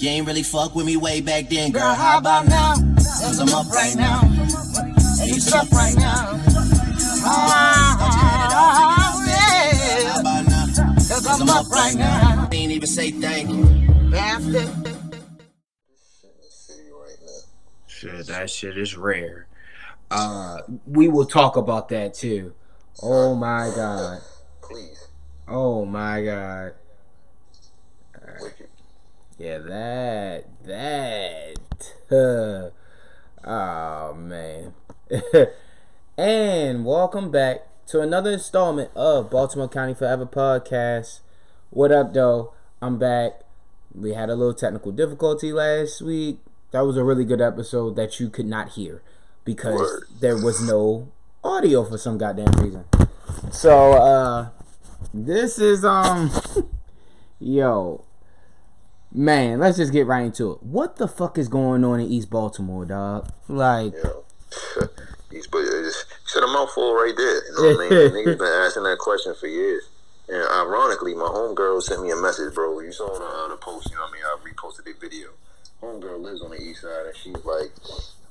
You ain't really fuck with me way back then, girl. How about now? Cause I'm up right now. And you stuck right now. How about now? Cause I'm up right now. I ain't even say thank you. Bastard. Shit, that shit is rare. We will talk about that too. Oh my god. Please. Oh my god. Right. Yeah, that. Oh man. And welcome back to another installment of Baltimore County Forever Podcast. What up, though? I'm back. We had a little technical difficulty last week. That was a really good episode that you could not hear because there was no audio for some goddamn reason. So, this is, yo, man, let's just get right into it. What the fuck is going on in East Baltimore, dog? Like, yeah. East Baltimore, just shut a mouthful right there. You know what I mean? Niggas been asking that question for years. And ironically, my homegirl sent me a message, bro. You saw the post, you know what I mean? I reposted the video. Homegirl lives on the east side, and she's like,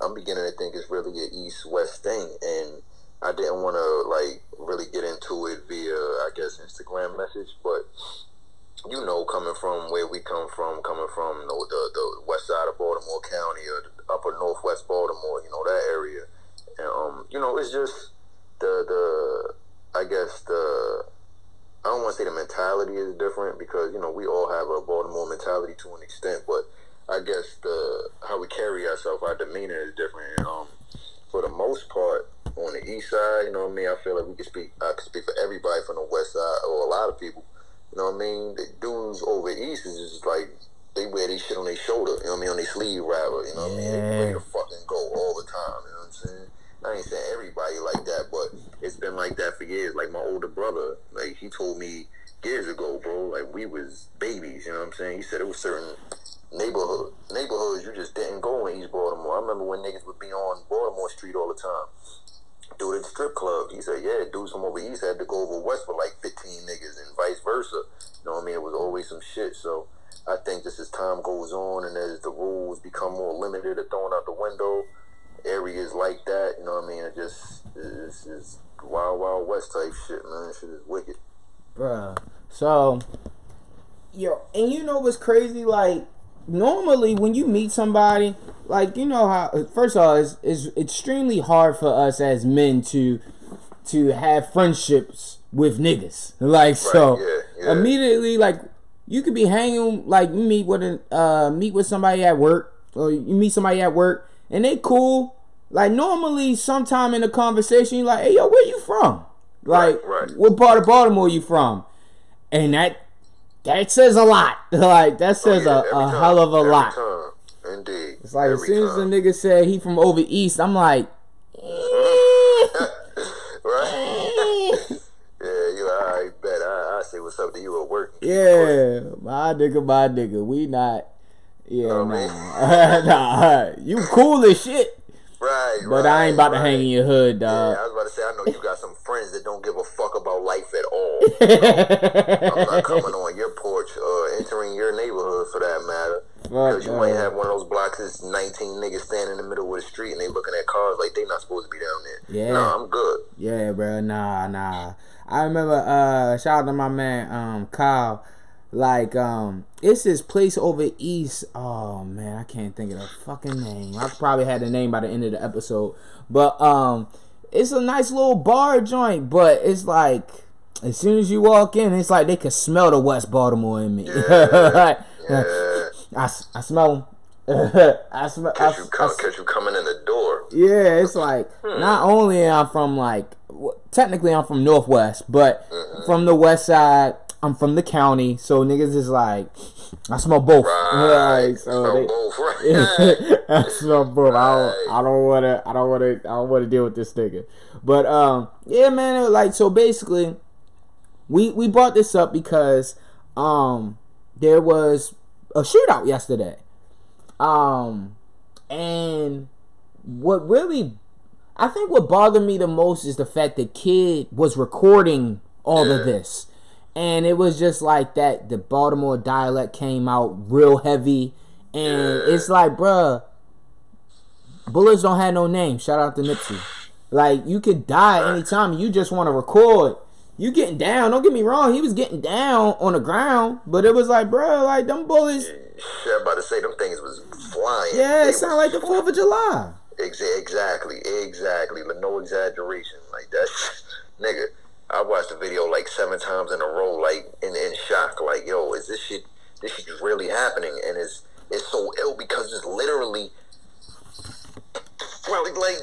I'm beginning to think it's really an east-west thing, and I didn't want to, like, really get into it via, I guess, Instagram message, but, you know, coming from where we come from, you know, the west side of Baltimore County, or the upper northwest Baltimore, you know, that area, and, you know, it's just the I guess, I don't want to say the mentality is different, because, you know, we all have a Baltimore mentality to an extent, but I guess how we carry ourselves, our demeanor is different. And, for the most part, on the east side, you know what I mean? I feel like I can speak for everybody from the west side, or a lot of people. You know what I mean? The dudes over east is just like, they wear this shit on their shoulder, you know what I mean? On their sleeve, rather, you know what I mean? They ready to fucking go all the time, you know what I'm saying? I ain't saying everybody like that, but it's been like that for years. Like, my older brother, like, he told me years ago, bro, like, we was babies, you know what I'm saying? He said it was certain neighborhoods you just didn't go in East Baltimore. I remember when niggas would be on Baltimore Street all the time. Dude at the strip club, he said, yeah, dudes from over east had to go over west for like 15 niggas and vice versa. You know what I mean? It was always some shit. So I think just as time goes on and as the rules become more limited or thrown out the window, areas like that, you know what I mean? It just, it's just wild, wild west type shit, man. This shit is wicked. Bruh. So, yo, and you know what's crazy? Like, normally, when you meet somebody, like, you know how, first of all, it's extremely hard for us as men to have friendships with niggas. Like, right, so, yeah. Immediately, like, you could be hanging, like, you meet with somebody at work, or you meet somebody at work, and they cool. Like, normally, sometime in a conversation, you're like, hey, yo, where you from? Like, right. What part of Baltimore you from? And that says a lot. Like, that says a hell of a lot. Time. Indeed. It's like, as soon as the nigga said he from over east, I'm like, right? Yeah, you alright, bet. I say what's up to you at work. Yeah, my nigga. We not. Yeah, no, man. Nah, you cool as shit. Right, but I ain't about to hang in your hood, dog. Yeah, I was about to say, I know you got some friends that don't give a fuck about life at all. You know? I'm not coming on your porch or entering your neighborhood for that matter. Because you might have one of those blocks that's 19 niggas standing in the middle of the street and they looking at cars like they not supposed to be down there. Yeah. Nah, I'm good. Yeah, bro. Nah. I remember, shout out to my man, Kyle. Like, it's this place over east. Oh man, I can't think of the fucking name. I probably had the name by the end of the episode. But it's a nice little bar joint, but it's like as soon as you walk in, it's like they can smell the West Baltimore in me. Yeah. Yeah. I smell them. I smell. Cause you coming in the door. Yeah, it's like not only am I from like technically I'm from Northwest, but from the West Side. I'm from the county, so niggas is like, I smell both. Right, like, so smell both. Right. I smell both. Right. I don't wanna deal with this nigga. But yeah, man. It was like, so basically, we brought this up because there was a shootout yesterday, and what really, I think what bothered me the most is the fact that Kid was recording all of this. And it was just like that the Baltimore dialect came out real heavy And it's like, bruh, bullets don't have no name. Shout out to Nipsey. Like, you could die anytime. You just want to record. You getting down. Don't get me wrong. He was getting down on the ground. But it was like, bruh, like, them bullets. Yeah, I'm about to say, them things was flying. Yeah, it sounded like the 4th of July. Exactly. No exaggeration. Like, that's, nigga, I watched the video like 7 times in a row, like, in shock. Like, yo, is this shit is really happening? And it's so ill because it's literally probably like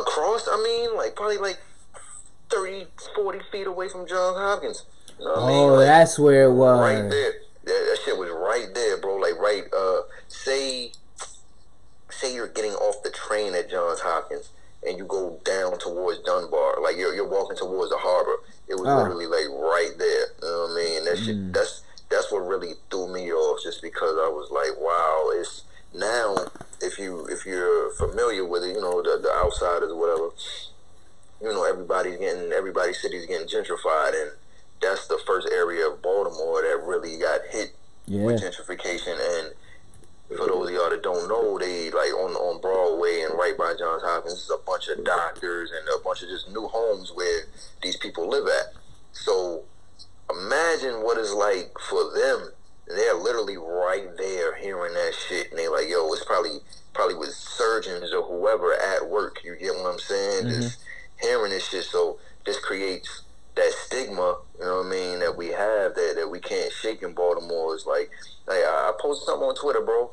across, I mean, like probably like 30, 40 feet away from Johns Hopkins. You know what I mean? Like, that's where it was. Right there. That shit was right there, bro. Like, right, say you're getting off the train at Johns Hopkins and you go down towards Dunbar. Like, you're walking towards the harbor. It was literally like right there. You know what I mean? That shit, that's what really threw me off, just because I was like, wow, it's now, if you're familiar with it, you know, the Outsiders or whatever, you know, everybody's city's getting gentrified, and that's the first area of Baltimore that really got hit with gentrification. And for those of y'all that don't know, they, like, on Broadway and right by Johns Hopkins, there's a bunch of doctors and a bunch of just new homes where these people live at. So imagine what it's like for them. They're literally right there hearing that shit, and they like, yo, it's probably with surgeons or whoever at work. You get what I'm saying? Mm-hmm. Just hearing this shit. So this creates that stigma, you know what I mean, that we have, that we can't shake in Baltimore. It's like I posted something on Twitter, bro.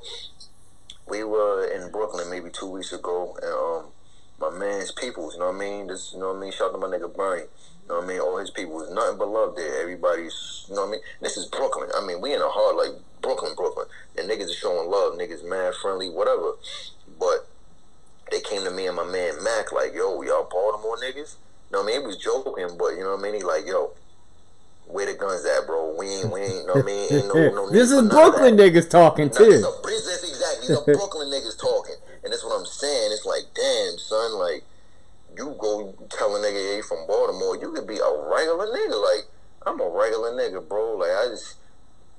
We were in Brooklyn maybe 2 weeks ago, and my man's peoples, you know what I mean? This, you know what I mean? Shout out to my nigga Bernie. You know what I mean? All his people is nothing but love there. Everybody's, you know what I mean? This is Brooklyn. I mean, we in a hard, like, Brooklyn. And niggas are showing love. Niggas mad, friendly, whatever. But they came to me and my man Mac, like, yo, y'all Baltimore niggas? You know what I mean? He was joking, but, you know what I mean? He like, yo, where the guns at, bro? We ain't, you know what I mean? Ain't no this is Brooklyn niggas talking, too. That's exactly. These are Brooklyn niggas talking. And that's what I'm saying. It's like, damn, son, like, you go tell a nigga you from Baltimore, you could be a regular nigga. Like, I'm a regular nigga, bro. Like,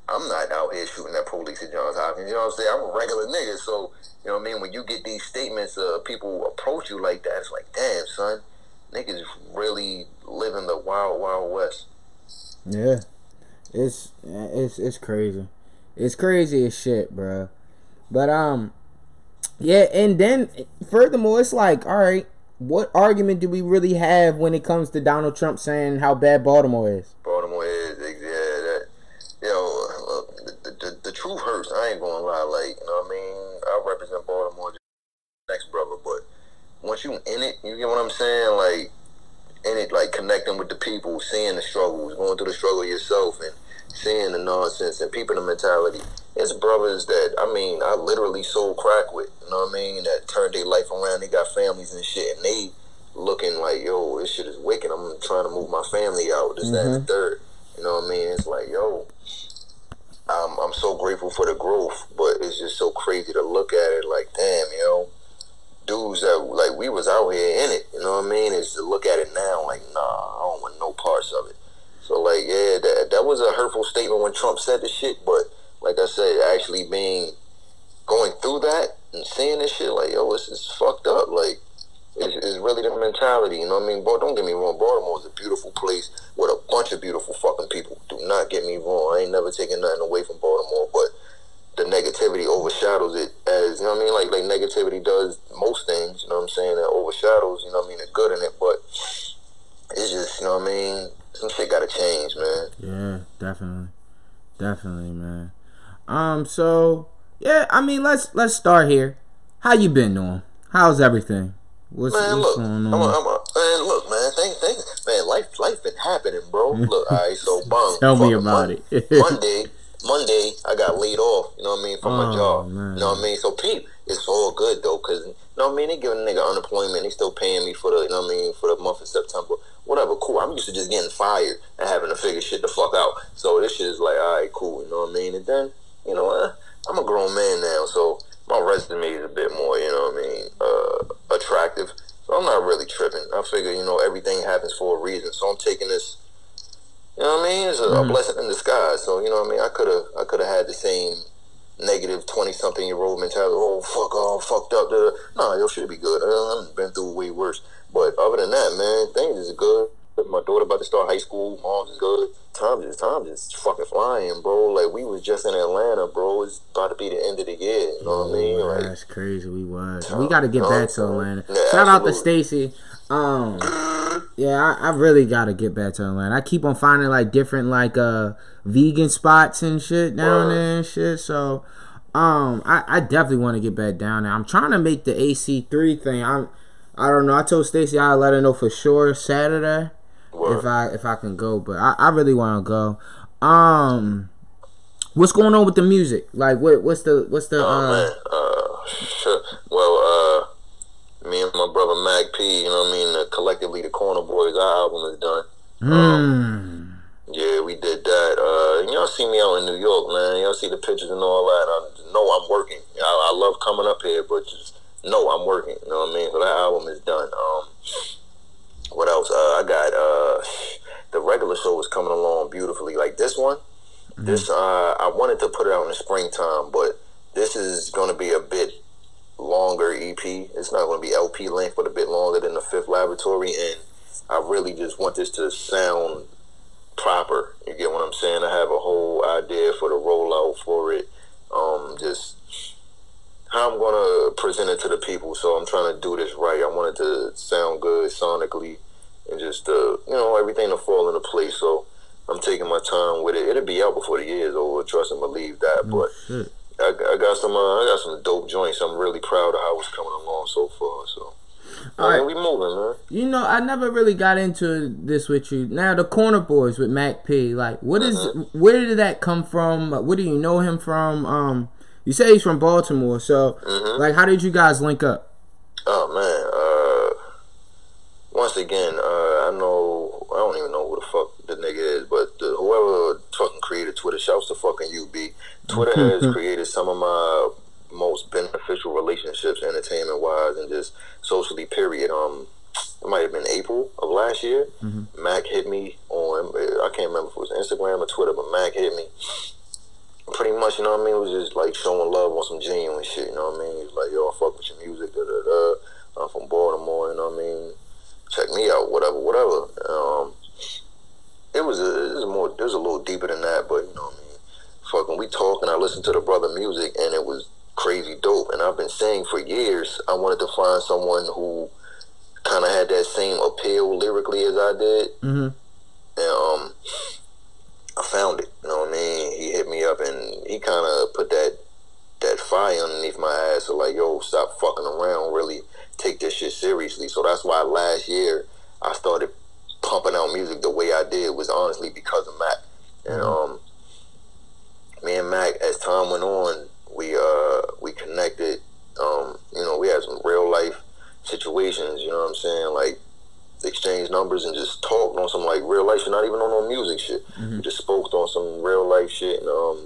I'm not out here shooting at police at Johns Hopkins. You know what I'm saying? I'm a regular nigga. So, you know what I mean? When you get these statements, people approach you like that, it's like, damn, son, niggas really living the wild, wild west. Yeah. It's crazy. It's crazy as shit, bro. But, yeah, and then, furthermore, it's like, all right, what argument do we really have when it comes to Donald Trump saying how bad Baltimore is? The truth hurts. I ain't gonna lie, like, you know what I mean? I represent Baltimore, next brother, but once you in it, you get what I'm saying? Like, in it, like, connecting with the people, seeing the struggles, going through the struggle yourself, and seeing the nonsense and peeping the mentality. It's brothers that, I mean, I literally sold crack with, you know what I mean, that turned their life around. They got families and shit, and they looking like, yo, this shit is wicked. I'm trying to move my family out, this, that, and the third. You know what I mean? It's like, yo, I'm so grateful for the growth, but it's just so crazy to look at it like, damn, yo, dudes that, like, we was out here in it, you know what I mean? It's to look at it now like, nah, I don't want no parts of it. So, like, yeah, that was a hurtful statement when Trump said the shit, but like I said, actually going through that and seeing this shit, like, yo, it's fucked up. Like, it's really the mentality, you know what I mean? But don't get me wrong, Baltimore is a beautiful place with a bunch of beautiful fucking people. Do not get me wrong. I ain't never taking nothing away from Baltimore, but the negativity overshadows it as, you know what I mean? Like negativity does most things, you know what I'm saying? That overshadows, you know what I mean, the good in it, but it's just, you know what I mean? Some shit gotta change, man. Yeah, definitely. Definitely, man. So yeah, I mean, let's start here. How you been doing? How's everything? What's going on? Man, look, man, things, man, life been happening, bro. Look, all right, so bum. Tell me about it. Monday, I got laid off. You know what I mean, from my job. Man. You know what I mean? So peep, it's all good though, cause you know what I mean, they giving a nigga unemployment, they still paying me for the, you know what I mean, for the month of September. Whatever, cool. I'm used to just getting fired and having to figure shit the fuck out. So this shit is like, all right, cool. You know what I mean? And then, you know, I'm a grown man now, so my resume is a bit more, you know what I mean, attractive. So I'm not really tripping. I figure, you know, everything happens for a reason. So I'm taking this, you know what I mean? It's a blessing in disguise. So, you know what I mean? I could have had the same negative 20-something-year-old mentality. Oh, fuck, all fucked up. Nah, your shit be good. I've been through way worse. But other than that, man, things is good. My daughter about to start high school. Mom's is good. Time just fucking flying, bro. Like, we was just in Atlanta, bro. It's about to be the end of the year. You know what I mean? Like, that's crazy. We was. We got to get back to Atlanta. Yeah, shout out to Stacy. I really got to get back to Atlanta. I keep on finding, like, different, like, vegan spots and shit down there and shit. So, I definitely want to get back down there. I'm trying to make the AC3 thing. I don't know. I told Stacy I'll let her know for sure Saturday. Word. If I can go, but I really want to go. What's going on with the music? Like, what's the? Sure. Well, me and my brother Mac P, you know what I mean? Collectively, the Corner Boys, our album is done. Yeah, we did that. Y'all see me out in New York, man. Y'all see the pictures and all that. I know I'm working. I love coming up here, but just know I'm working. You know what I mean? So that album is done. What else? I got the regular show is coming along beautifully. Like this one, I wanted to put it out in the springtime, but this is going to be a bit longer EP. It's not going to be LP length, but a bit longer than the Fifth Laboratory. And I really just want this to sound proper. You get what I'm saying? I have a whole idea for the rollout for it. Just how I'm going to present it to the people, so I'm trying to do this right. I want it to sound good sonically and just, everything to fall into place, so I'm taking my time with it. It'll be out before the year is over, trust and believe that, but I got some dope joints. I'm really proud of how it's coming along so far, so. All right, we moving, man. You know, I never really got into this with you. Now, the Corner Boys with Mac P, like, what is, where did that come from? Where do you know him from? You say he's from Baltimore, so, like, how did you guys link up? Oh, man, once again, I don't even know who the fuck the nigga is, but whoever fucking created Twitter, shouts to fucking UB. Twitter has created some of my most beneficial relationships, entertainment-wise, and just socially, period. It might have been April of last year. Mac hit me on, I can't remember if it was Instagram or Twitter, but Mac hit me. Pretty much, you know what I mean? It was just like showing love on some genuine shit, you know what I mean? It was like, yo, I fuck with your music, I'm from Baltimore, you know what I mean? Check me out, whatever. It was a little deeper than that, but you know what I mean? Fucking, we talking, I listened to the brother music, and it was crazy dope. And I've been saying for years, I wanted to find someone who kind of had that same appeal lyrically as I did. And, I found it, you know what I mean? He hit me up and he kind of put that fire underneath my ass. So like, yo, stop fucking around, really take this shit seriously. So that's why last year I started pumping out music the way I did was honestly because of Mac. And me and Mac, as time went on, we connected. We had some real life situations, you know what I'm saying? Like, exchange numbers and just talked on some like real life shit, not even on no music shit. We just spoke on some real life shit, and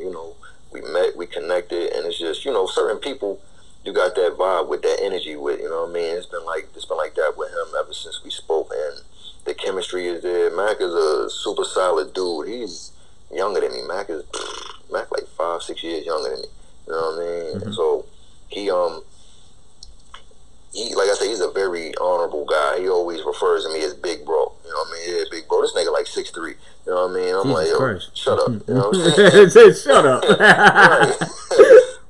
we met, we connected, and it's just, certain people you got that vibe with, that energy with, you know what I mean? It's been like that with him ever since we spoke, and the chemistry is there. Mac is a super solid dude. He's younger than me. Mac like 5-6 years younger than me. You know what I mean? So he, like I said, he's a very honorable guy. He always refers to me as Big Bro. You know what I mean? Yeah, Big Bro. This nigga like 6'3". You know what I mean? I'm Jesus like, yo, Christ. Shut up. You know what I'm saying? Shut up.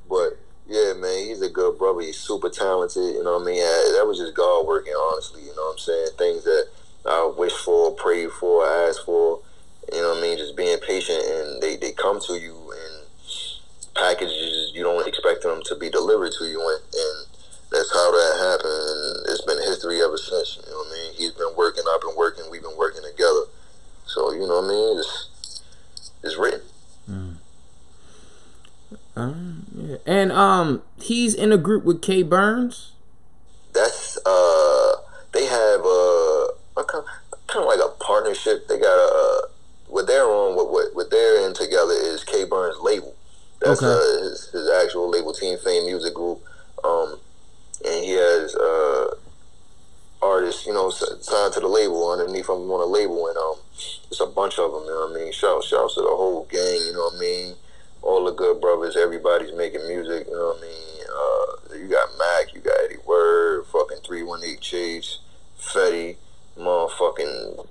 But, yeah, man, he's a good brother. He's super talented. You know what I mean? That was just God working, honestly. You know what I'm saying? Things that I wish for, prayed for, asked for. You know what I mean? Just being patient, and they come to you, and packages you don't expect them to be delivered to you, and that's how that happened. It's been history ever since. You know what I mean? He's been working, I've been working, we've been working together. So, you know what I mean? It's written. Yeah. And he's in a group with Kay Burns? That's, they have a kind of like a partnership. They got what they're in together is Kay Burns' label. That's his actual label, Team Fame Music Group. And he has artists, signed to the label, underneath him on a label, and it's a bunch of them, you know what I mean? Shouts to the whole gang, you know what I mean? all the good brothers, everybody's making music, you know what I mean? You got Mac, you got Eddie Word, fucking 318 Chase, Fetty, motherfucking,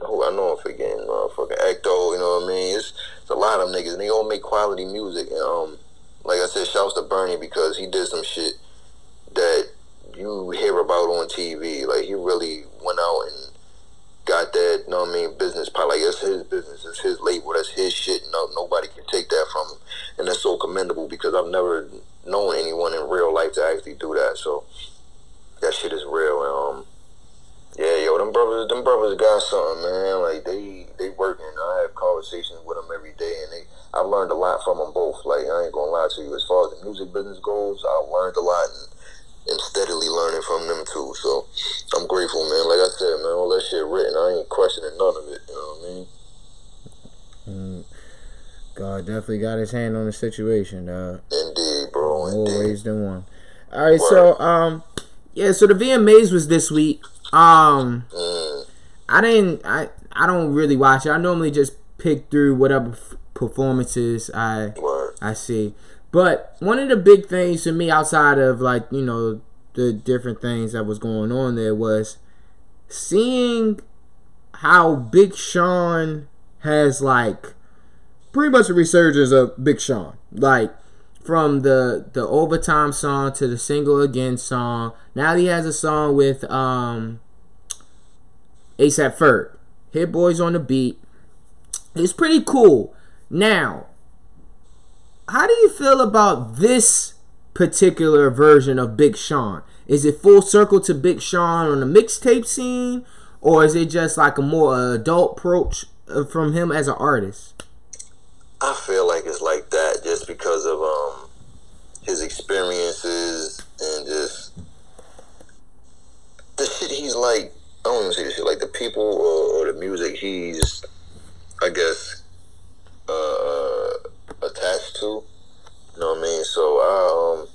who I know I'm forgetting, motherfucking Ecto, you know what I mean? It's a lot of them niggas, and they all make quality music. And like I said, shouts to Bernie, because he did some shit that you hear about on TV. Like, he really went out and got that, you know what I mean, business part. Like, that's his business, it's his label, that's his shit. No, nobody can take that from him, and that's so commendable, because I've never known anyone in real life to actually do that. So that shit is real. And yeah, yo, them brothers got something, man. Like, they working. I have conversations with them every day, and I've learned a lot from them both. Like, I ain't gonna lie to you, as far as the music business goes, I've learned a lot, and steadily learning from them too. So I'm grateful, man. Like I said, man, all that shit written, I ain't questioning none of it, you know what I mean? God definitely got his hand on the situation, dog. Indeed, bro, indeed. Always the one. Alright, so yeah, so the VMAs was this week. I don't really watch it. I normally just pick through whatever performances I see. But one of the big things to me, outside of, like, you know, the different things that was going on there, was seeing how Big Sean has, like, pretty much a resurgence of Big Sean. Like, from the Overtime song to the Single Again song. Now he has a song with A$AP Ferg. Hit Boys on the Beat. It's pretty cool. Now, how do you feel about this particular version of Big Sean? Is it full circle to Big Sean on the mixtape scene? Or is it just like a more adult approach from him as an artist? I feel like it's like that just because of his experiences and just the shit he's like. I don't even say the shit. Like, the people or the music he's, I guess, attached to, you know what I mean? So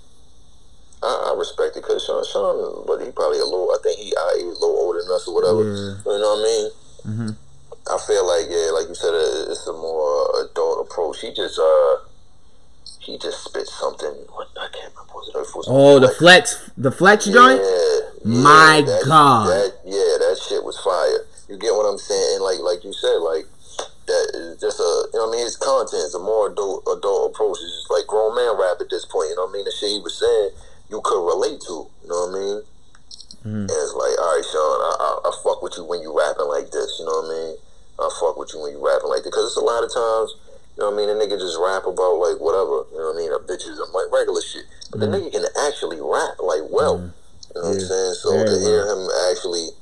I respect it, because Sean, but he probably a little, I think he a little older than us or whatever. Yeah. You know what I mean? Mm-hmm. I feel like, yeah, like you said, it's a more adult approach. He just spit something. What, I can't remember what it was. Oh, the like, flex joint. Yeah, my God. That shit was fire. You get what I'm saying? Like you said, like. That is just a, you know what I mean, his content is a more adult approach. It's just like grown man rap at this point, you know what I mean? The shit he was saying, you could relate to, you know what I mean? Mm-hmm. And it's like, all right, Sean, I fuck with you when you rapping like this, you know what I mean? I fuck with you when you rapping like this. Because it's a lot of times, you know what I mean, a nigga just rap about, like, whatever, you know what I mean, a bitches, I'm like, regular shit. But mm-hmm. the nigga can actually rap, like, well, you know what I'm saying? So to hear him actually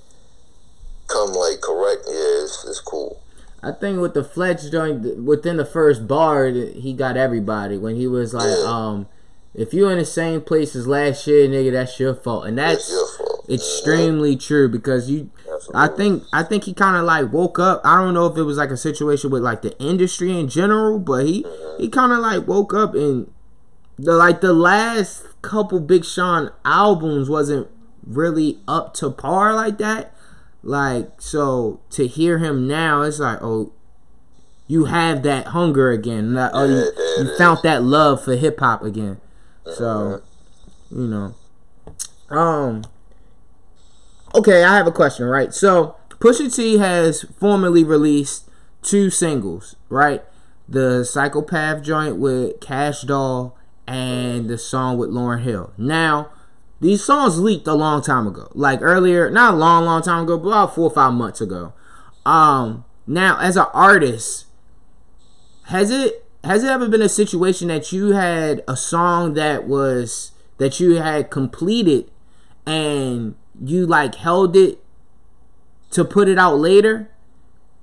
come, like, correct, yeah, it's cool. I think with the Fletch joint, within the first bar, he got everybody. When he was like, if you in the same place as last year, nigga, that's your fault. And that's extremely true, because you, I think he kind of like woke up. I don't know if it was like a situation with like the industry in general, but he kind of like woke up, and the last couple Big Sean albums wasn't really up to par like that. Like, so to hear him now, it's like, oh, you have that hunger again. Like, oh, you found that love for hip hop again. So, you know. Okay, I have a question, right? So, Pusha T has formally released 2 singles, right? The Psychopath joint with Cash Doll and the song with Lauryn Hill. Now, these songs leaked a long time ago. Like earlier, not a long time ago, but about 4 or 5 months ago. Now, as an artist, has it ever been a situation that you had a song that you had completed and you like held it to put it out later?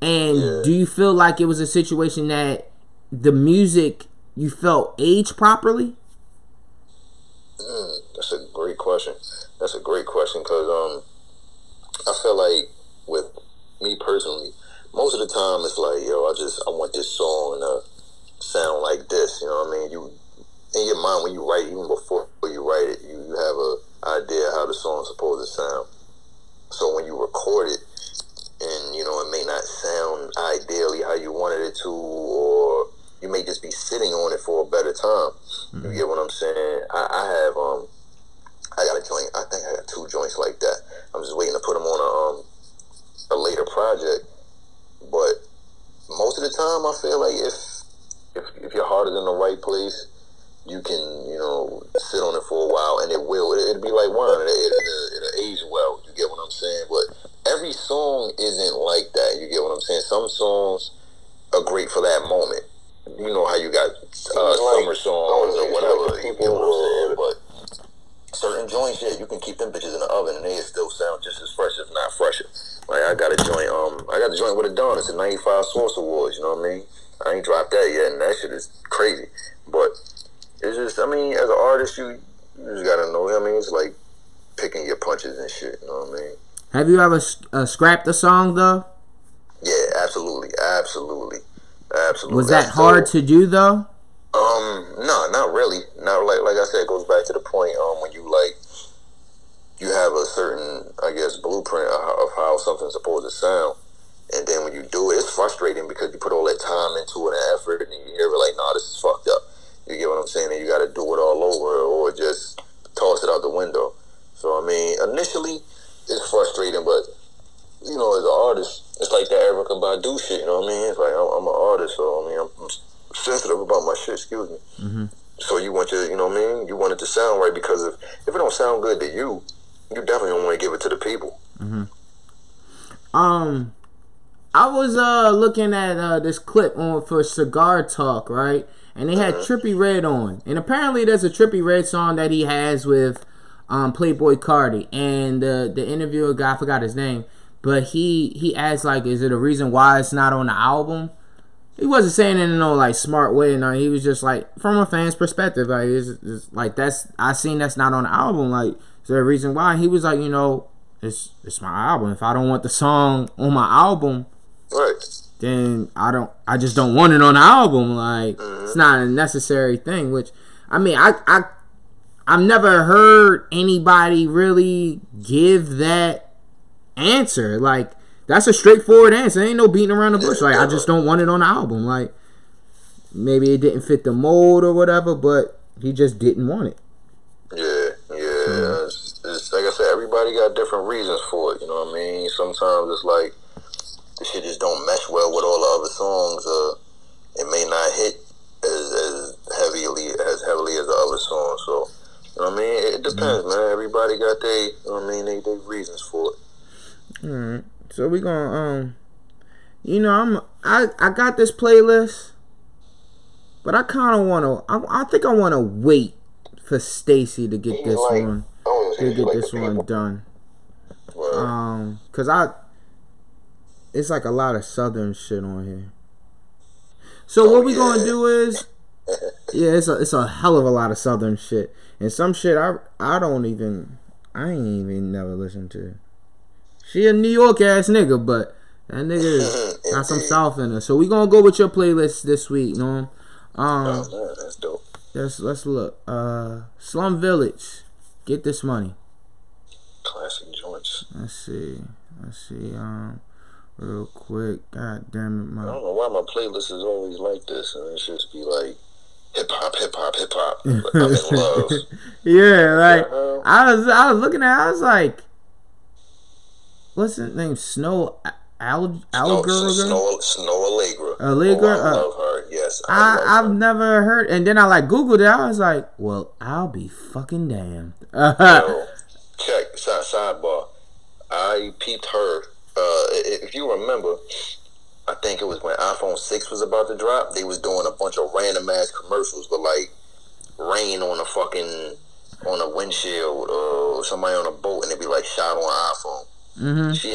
And do you feel like it was a situation that the music you felt aged properly? That's a great question. That's a great question, because I feel like with me personally, most of the time it's like, yo, I want this song to sound like this. You know what I mean? You in your mind when you write, even before you write it, you have an idea how the song's supposed to sound. So when you record it, and you know it may not sound ideally how you wanted it to, or you may just be sitting on it for a better time. Mm-hmm. You get what I'm saying? I got a joint. I think I got two joints like that. I'm just waiting to put them on a later project. But most of the time, I feel like if your heart is in the right place, you can, you know, sit on it for a while, and it will. It'll be like wine. It'll age well. You get what I'm saying? But every song isn't like that. You get what I'm saying? Some songs are great for that moment. You know how you got summer songs or whatever. Like people, you know what I'm saying? But certain joints, yeah, you can keep them bitches in the oven, and they still sound just as fresh, if not fresher. Like I got a joint with a Don. It's a 95 Source Awards. You know what I mean? I ain't dropped that yet, and that shit is crazy. But it's just, I mean, as an artist, you just gotta know. I mean, it's like picking your punches and shit. You know what I mean? Have you ever scrapped a song though? Yeah, absolutely. Was that hard to do though? No, not really. Not like I said, it goes back to the point when you like you have a certain, I guess, blueprint of how something's supposed to sound. And then when you do it, it's frustrating because you put all that time into it and effort, and you hear it like, nah, this is fucked up. You get what I'm saying? And you got to do it all over or just toss it out the window. So, I mean, initially, it's frustrating, but, you know, as an artist, it's like that Erykah Badu shit, you know what I mean? It's like, I'm an artist, so, I mean, I'm sensitive about my shit, excuse me. Mm-hmm. So you want your, you know what I mean? You want it to sound right because if it don't sound good to you, you definitely don't want to give it to the people. Mm-hmm. I was looking at this clip for Cigar Talk, right? And they had Trippie Redd on. And apparently there's a Trippie Redd song that he has with Playboi Carti. And the interviewer guy, I forgot his name, but he asked, like, is it a reason why it's not on the album? He wasn't saying it in no, like, smart way. No, he was just, like, from a fan's perspective. Like, it's like that's not on the album. Like, is there a reason why? He was like, you know, it's my album. If I don't want the song on my album... Right. Then I just don't want it on the album. Like, it's not a necessary thing, which, I mean, I've never heard anybody really give that answer. Like, that's a straightforward answer. Ain't no beating around the bush. Like, I just don't want it on the album. Like, maybe it didn't fit the mold or whatever, but he just didn't want it. Yeah. It's like I said, everybody got different reasons for it. You know what I mean? Sometimes it's like, the shit just don't mesh well with all the other songs. It may not hit as heavily as the other songs. So, you know what I mean? It depends, man. Everybody got their, you know what I mean, they reasons for it. All right. So we gonna you know, I got this playlist, but I kind of wanna. I think I wanna wait for Stacy to get this one. To get this one done. Well, cause it's like a lot of southern shit on here. So what we gonna do is, yeah, it's a hell of a lot of southern shit, and some shit I ain't even never listened to. She a New York ass nigga, but that nigga got some south in her. So we gonna go with your playlist this week, you know? That's dope. Let's look. Slum Village, Get This Money. Classic joints. Let's see. Real quick, god damn it, man. I don't know why my playlist is always like this, and it should just be like hip hop. I'm in love. Yeah, like I was looking at it, I was like, what's his name? Snow Allegra. Allegra. Oh, I love her. Yes, I've never heard. And then I like Googled it. I was like, well, I'll be fucking damned. Yo, check sidebar. I peeped her. If you remember, I think it was when iPhone 6 was about to drop. They was doing a bunch of random ass commercials with like rain on a fucking on a windshield or somebody on a boat, and it'd be like shot on iPhone. Mm-hmm. She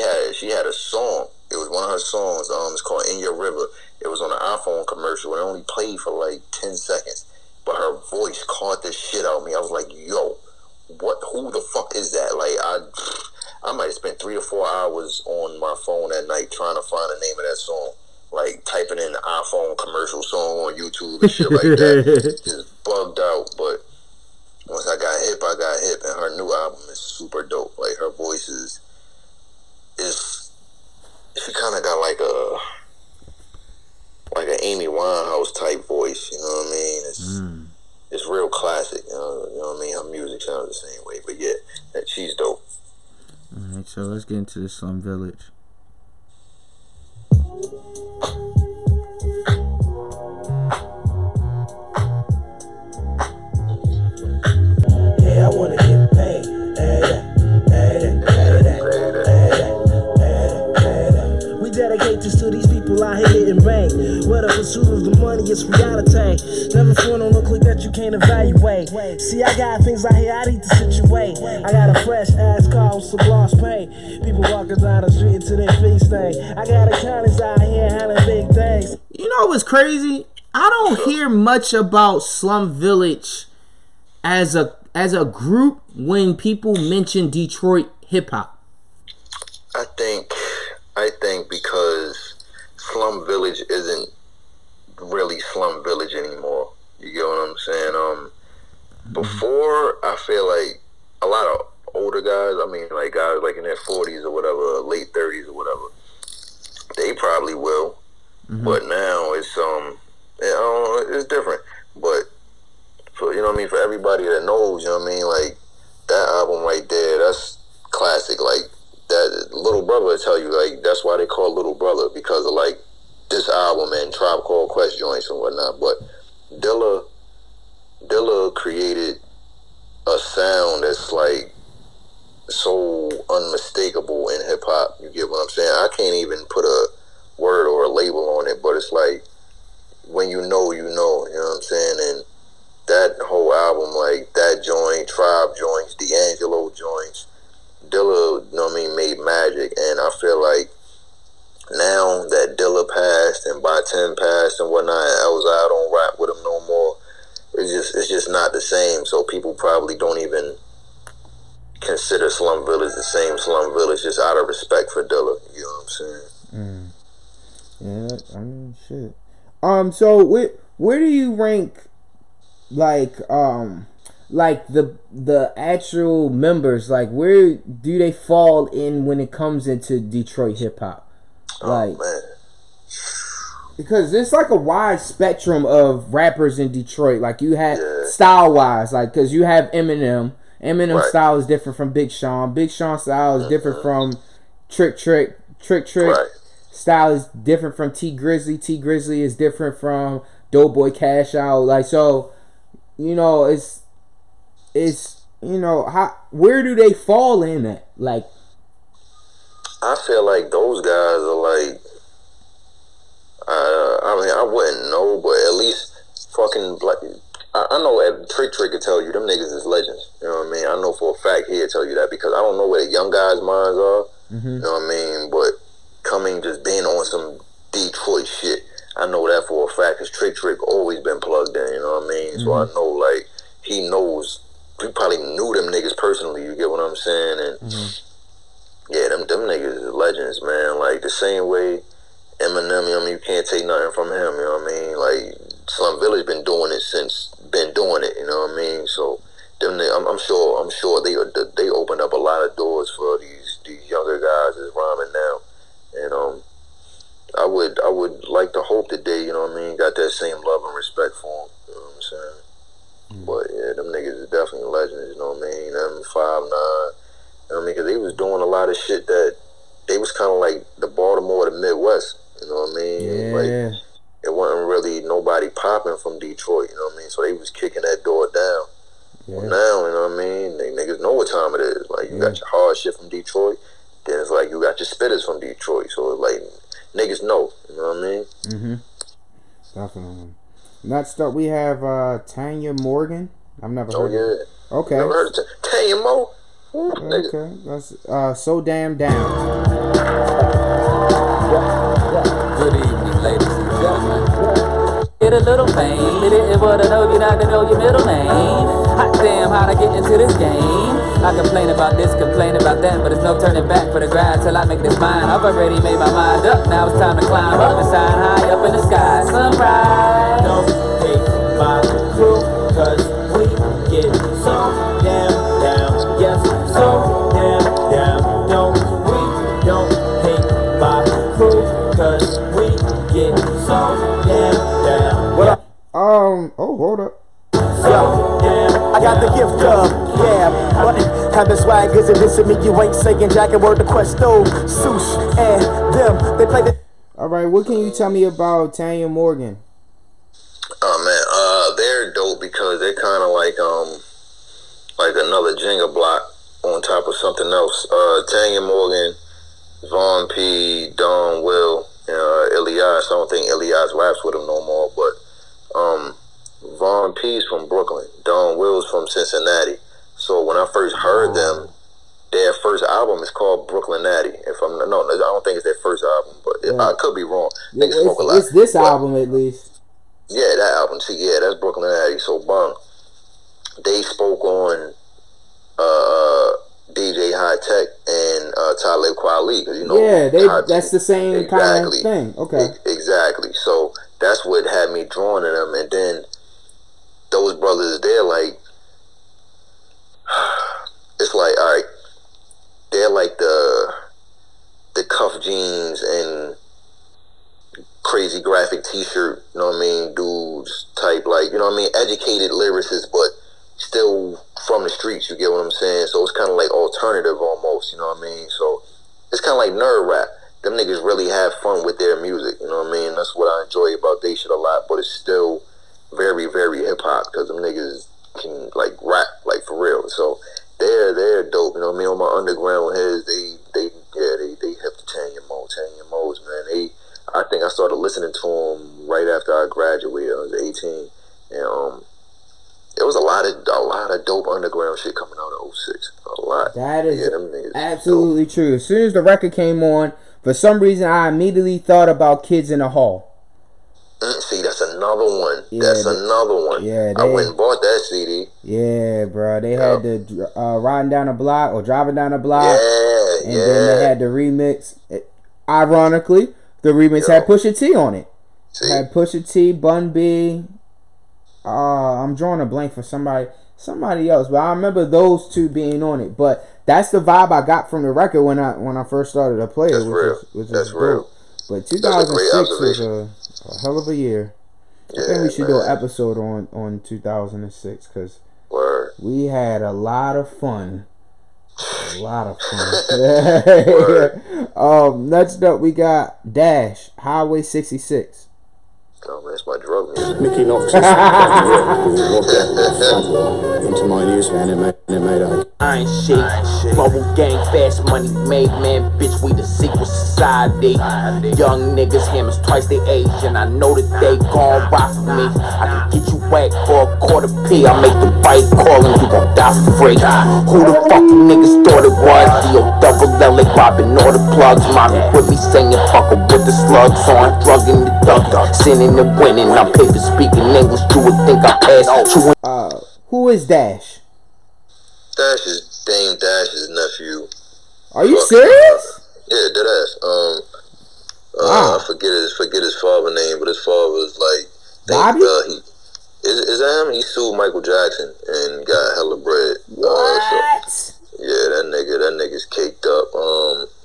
had a song. It was one of her songs. It's called "In Your River." It was on an iPhone commercial. It only played for like 10 seconds, but her voice caught the shit out of me. I was like, "Yo, what? Who the fuck is that?" Like I might have spent 3 or 4 hours on my phone at night trying to find the name of that song, like typing in the iPhone commercial song on YouTube and shit like that. Just bugged out. But once I got hip, and her new album is super dope. Like her voice is she kind of got like an Amy Winehouse type voice. So let's get into the Slum Village. Yeah, I wanna get paid. We dedicate this to these people out here getting banged. Where the pursuit of the money is reality. Never front on a click that you can't evaluate. See, I got things out here I need to situate. I got a fresh ass car with some lost pay. People walking down the street to their feast thing. I got accountants out here handling big things. You know what's crazy? I don't hear much about Slum Village as a group when people mention Detroit hip hop. I think because Slum Village isn't really Slum Village anymore. You get what I'm saying? Before, I feel like a lot of older guys, I mean, like guys like in their 40s or whatever, late 30s or whatever, they probably will. Mm-hmm. But now it's it's different. But for, you know what I mean, for everybody that knows, you know what I mean, like that album right there, that's classic. Like that Little Brother will tell you, like that's why they call Little Brother, because of like this album and Tribe Called Quest joints and whatnot. But Dilla created a sound that's like so unmistakable in hip hop. You get what I'm saying? I can't even put a word or a label on it, but it's like when you know, you know. You know what I'm saying? And that whole album, like that joint, Tribe joints, D'Angelo joints, Dilla, you know what I mean, made magic. And I feel like now that Dilla passed and By 10 passed and whatnot, and Elzai don't rap with him no more, it's just not the same. So people probably don't even consider Slum Village the same Slum Village, just out of respect for Dilla. You know what I'm saying? Mm. Yeah, I mean, shit. So where do you rank, like the actual members, like where do they fall in when it comes into Detroit hip hop? Like, oh, man. Because it's like a wide spectrum of rappers in Detroit. Like you had style wise, like because you have Eminem. Eminem right. Style is different from Big Sean. Big Sean style is different from Trick Trick. Right. Style is different from T Grizzly. T Grizzly is different from Doughboy Cash Out. Like so. You know, it's you know, how, where do they fall in that? Like, I feel like those guys are like, I mean, I wouldn't know, but at least fucking like, I know Trick could tell you them niggas is legends. You know what I mean? I know for a fact he'll tell you that because I don't know where the young guys' minds are. Mm-hmm. You know what I mean? But coming just being on some Detroit shit. I know that for a fact because Trick always been plugged in, you know what I mean? Mm-hmm. So I know, like, he knows, he probably knew them niggas personally, you get what I'm saying? And, yeah, them niggas is legends, man. Like, the same way Eminem, you know what I mean? You can't take nothing from him, you know what I mean? Like, Slum Village been doing it, you know what I mean? So, them niggas, I'm sure they opened up a lot of doors for these younger guys that's rhyming now. And, I would like to hope that they, you know what I mean, got that same love and respect for them, you know what I'm saying? Mm-hmm. But, yeah, them niggas is definitely legends, you know what I mean? Them 5'9", you know what I mean? Because they was doing a lot of shit that, they was kind of like the Baltimore of the Midwest, you know what I mean? Yeah. Like, it wasn't really nobody popping from Detroit, you know what I mean? So they was kicking that door down. Yeah. Well, now, you know what I mean? They niggas know what time it is. Like, you got your hard shit from Detroit, then it's like you got your spitters from Detroit. So, it's like, niggas know, you know what I mean? Mm-hmm. Definitely. Next up, we have Tanya Morgan. I've never heard of it. Okay. Never heard of Tanya Mo. Okay. That's So Damn Down. Good evening, ladies and gentlemen. Get a little fame. It wouldn't know you not to know your middle name. Hot damn, how to get into this game. I complain about this, complain about that, but there's no turning back for the grind till I make this mine. I've already made my mind up, now it's time to climb up and shine high up in the sky. Sunrise. Don't hate my crew, cause we get so damn down. Yes, so damn down. Don't hate my crew, cause we get so damn down. Well, hold up. So, I got the gift of, yeah, but have the swag isn't dissing me. You ain't saying Jack and Word the Questo, Seuss, and them. They play the. All right, what can you tell me about Tanya Morgan? Oh man, they're dope because they're kind of like another Jenga block on top of something else. Tanya Morgan, Von P, Don Will, Elias. I don't think Elias raps with him no more, but Von P's from Brooklyn, Don Will's from Cincinnati. So when I first heard them, their first album is called Brooklynati. I don't think it's their first album, but I could be wrong. Yeah, it's this album at least. Yeah, that album. See, yeah, that's Brooklynati. So they spoke on DJ High Tech and Talib Kweli. That's the same kind of thing. Okay, exactly. So that's what had me drawn to them, and then those brothers, they're like, it's like, all right, they're like the cuff jeans and crazy graphic t-shirt, you know what I mean, dudes type, like, you know what I mean, educated lyricists, but still from the streets, you get what I'm saying? So it's kind of like alternative almost, you know what I mean? So it's kind of like nerd rap. Them niggas really have fun with their music, you know what I mean? That's what I enjoy about they shit a lot, but it's still very, very hip-hop because them niggas can like rap, like for real. So they're dope, you know what I mean? On my underground heads, they hip to Tanya Mo's, man. I think I started listening to them right after I graduated. I was 18, and there was a lot of dope underground shit coming out of 06. A lot. That is absolutely true. As soon as the record came on, for some reason I immediately thought about Kids in the Hall. See, that's another one. Yeah, I went and bought that CD. Yeah, bro. They had the Riding Down the Block or Driving Down the Block. Yeah, and then they had the remix. Ironically, the remix had Pusha T on it. See? Had Pusha T, Bun B. I'm drawing a blank for somebody else, but I remember those two being on it. But that's the vibe I got from the record when I first started to play it. That's real. But 2006 was a hell of a year. I think we should do an episode on 2006 because we had a lot of fun. Next up, we got Dash, Highway 66. Oh man, it's my drug music. Mickey Knox into my news, man. It made a iron shit. Bubble gang, fast money made, man. Bitch, we the secret society. Young niggas, hammers twice their age, and I know that they gon' rock for me. I can get you whacked for a quarter P. I make the right call and you gon' die for free. Who the fuck you niggas thought it was? D.O. double L, they robbing all the plugs. Mommy with me singing, fuck her with the slugs on. Drugging the duck, sending and winning, I'm paper speaking English. You would think I passed out. Who is Dash? Dash is Dame Dash's nephew. Are you serious? Yeah, dead ass. Wow. I forget his father name, but his father was like Bobby. Is that him? He sued Michael Jackson and got hella bread. What? That nigga's caked up.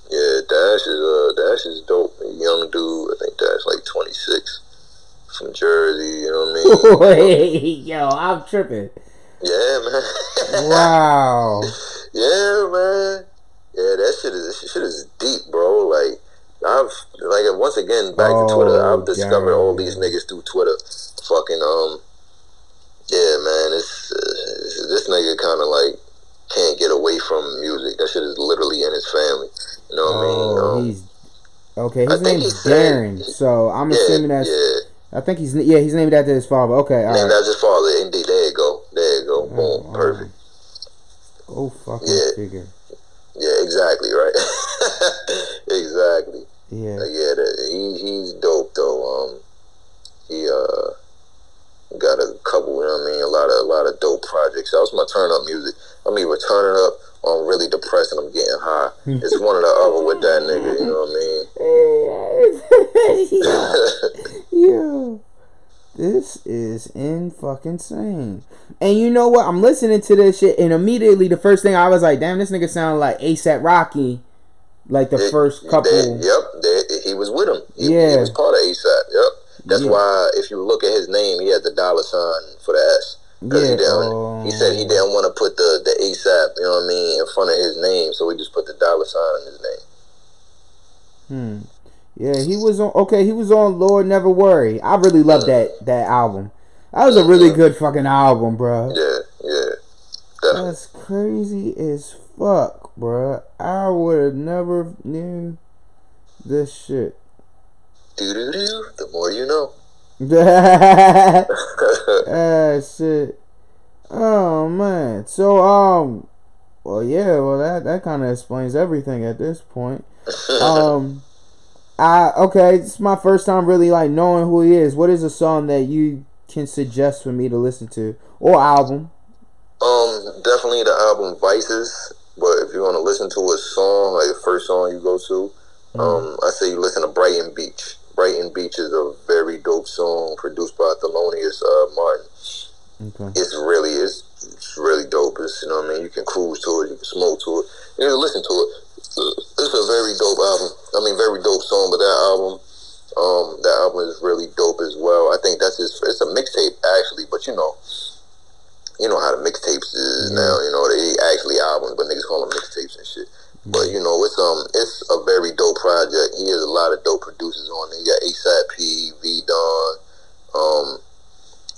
Yeah, Dash is dope. A young dude. I think Dash like 26. From Jersey, you know what I mean? Yo, I'm tripping. Yeah, man. Wow. Yeah, man. Yeah, that shit is deep, bro. Like, I've once again back to Twitter. I've discovered all these niggas through Twitter. Fucking yeah, man. It's this nigga kind of like can't get away from music. That shit is literally in his family. You know what I mean? Okay, his name is Darren. So I'm assuming that's. Yeah. I think he's named after his father. Okay, all right. Named after his father, indeed. There you go. Boom, perfect. Oh, fucking figure. Yeah, exactly, right? Exactly. Yeah. He's dope, though. He got a couple, you know what I mean? A lot of dope projects. That was my turn-up music. I'm either turning up or I'm really depressed and I'm getting high. It's one or the other with that nigga, you know what I mean? Yeah. This is in fucking insane. And you know what? I'm listening to this shit and immediately the first thing I was like, damn, this nigga sound like A$AP Rocky. Like the first couple. He was with him. He was part of A$AP. Yep. That's why if you look at his name, he had the dollar sign for the S. He said he didn't want to put the ASAP, you know what I mean, in front of his name, so we just put the $ in his name. Yeah, he was on. Okay, he was on Lord Never Worry. I really love that album. That was a really good fucking album, bro. Yeah. Definitely. That's crazy as fuck, bro. I would have never knew this shit. The more you know. Shit. Oh man. So that kind of explains everything at this point. It's my first time really like knowing who he is. What is a song that you can suggest for me to listen to, or album? Definitely the album Vices. But if you want to listen to a song, like the first song you go to, I say you listen to Brighton Beach. Brighton Beach is a very dope song produced by Thelonious Martin. Okay. It's really dope. It's, you know what I mean? You can cruise to it, you can smoke to it, you can listen to it. It's a very dope album. I mean, very dope song, but that album is really dope as well. I think it's a mixtape actually, but you know how the mixtapes is now. You know, they actually albums, but niggas call them mixtapes and shit. But you know, it's a very dope project. He has a lot of dope producers on there. You got ASAP P, V Don.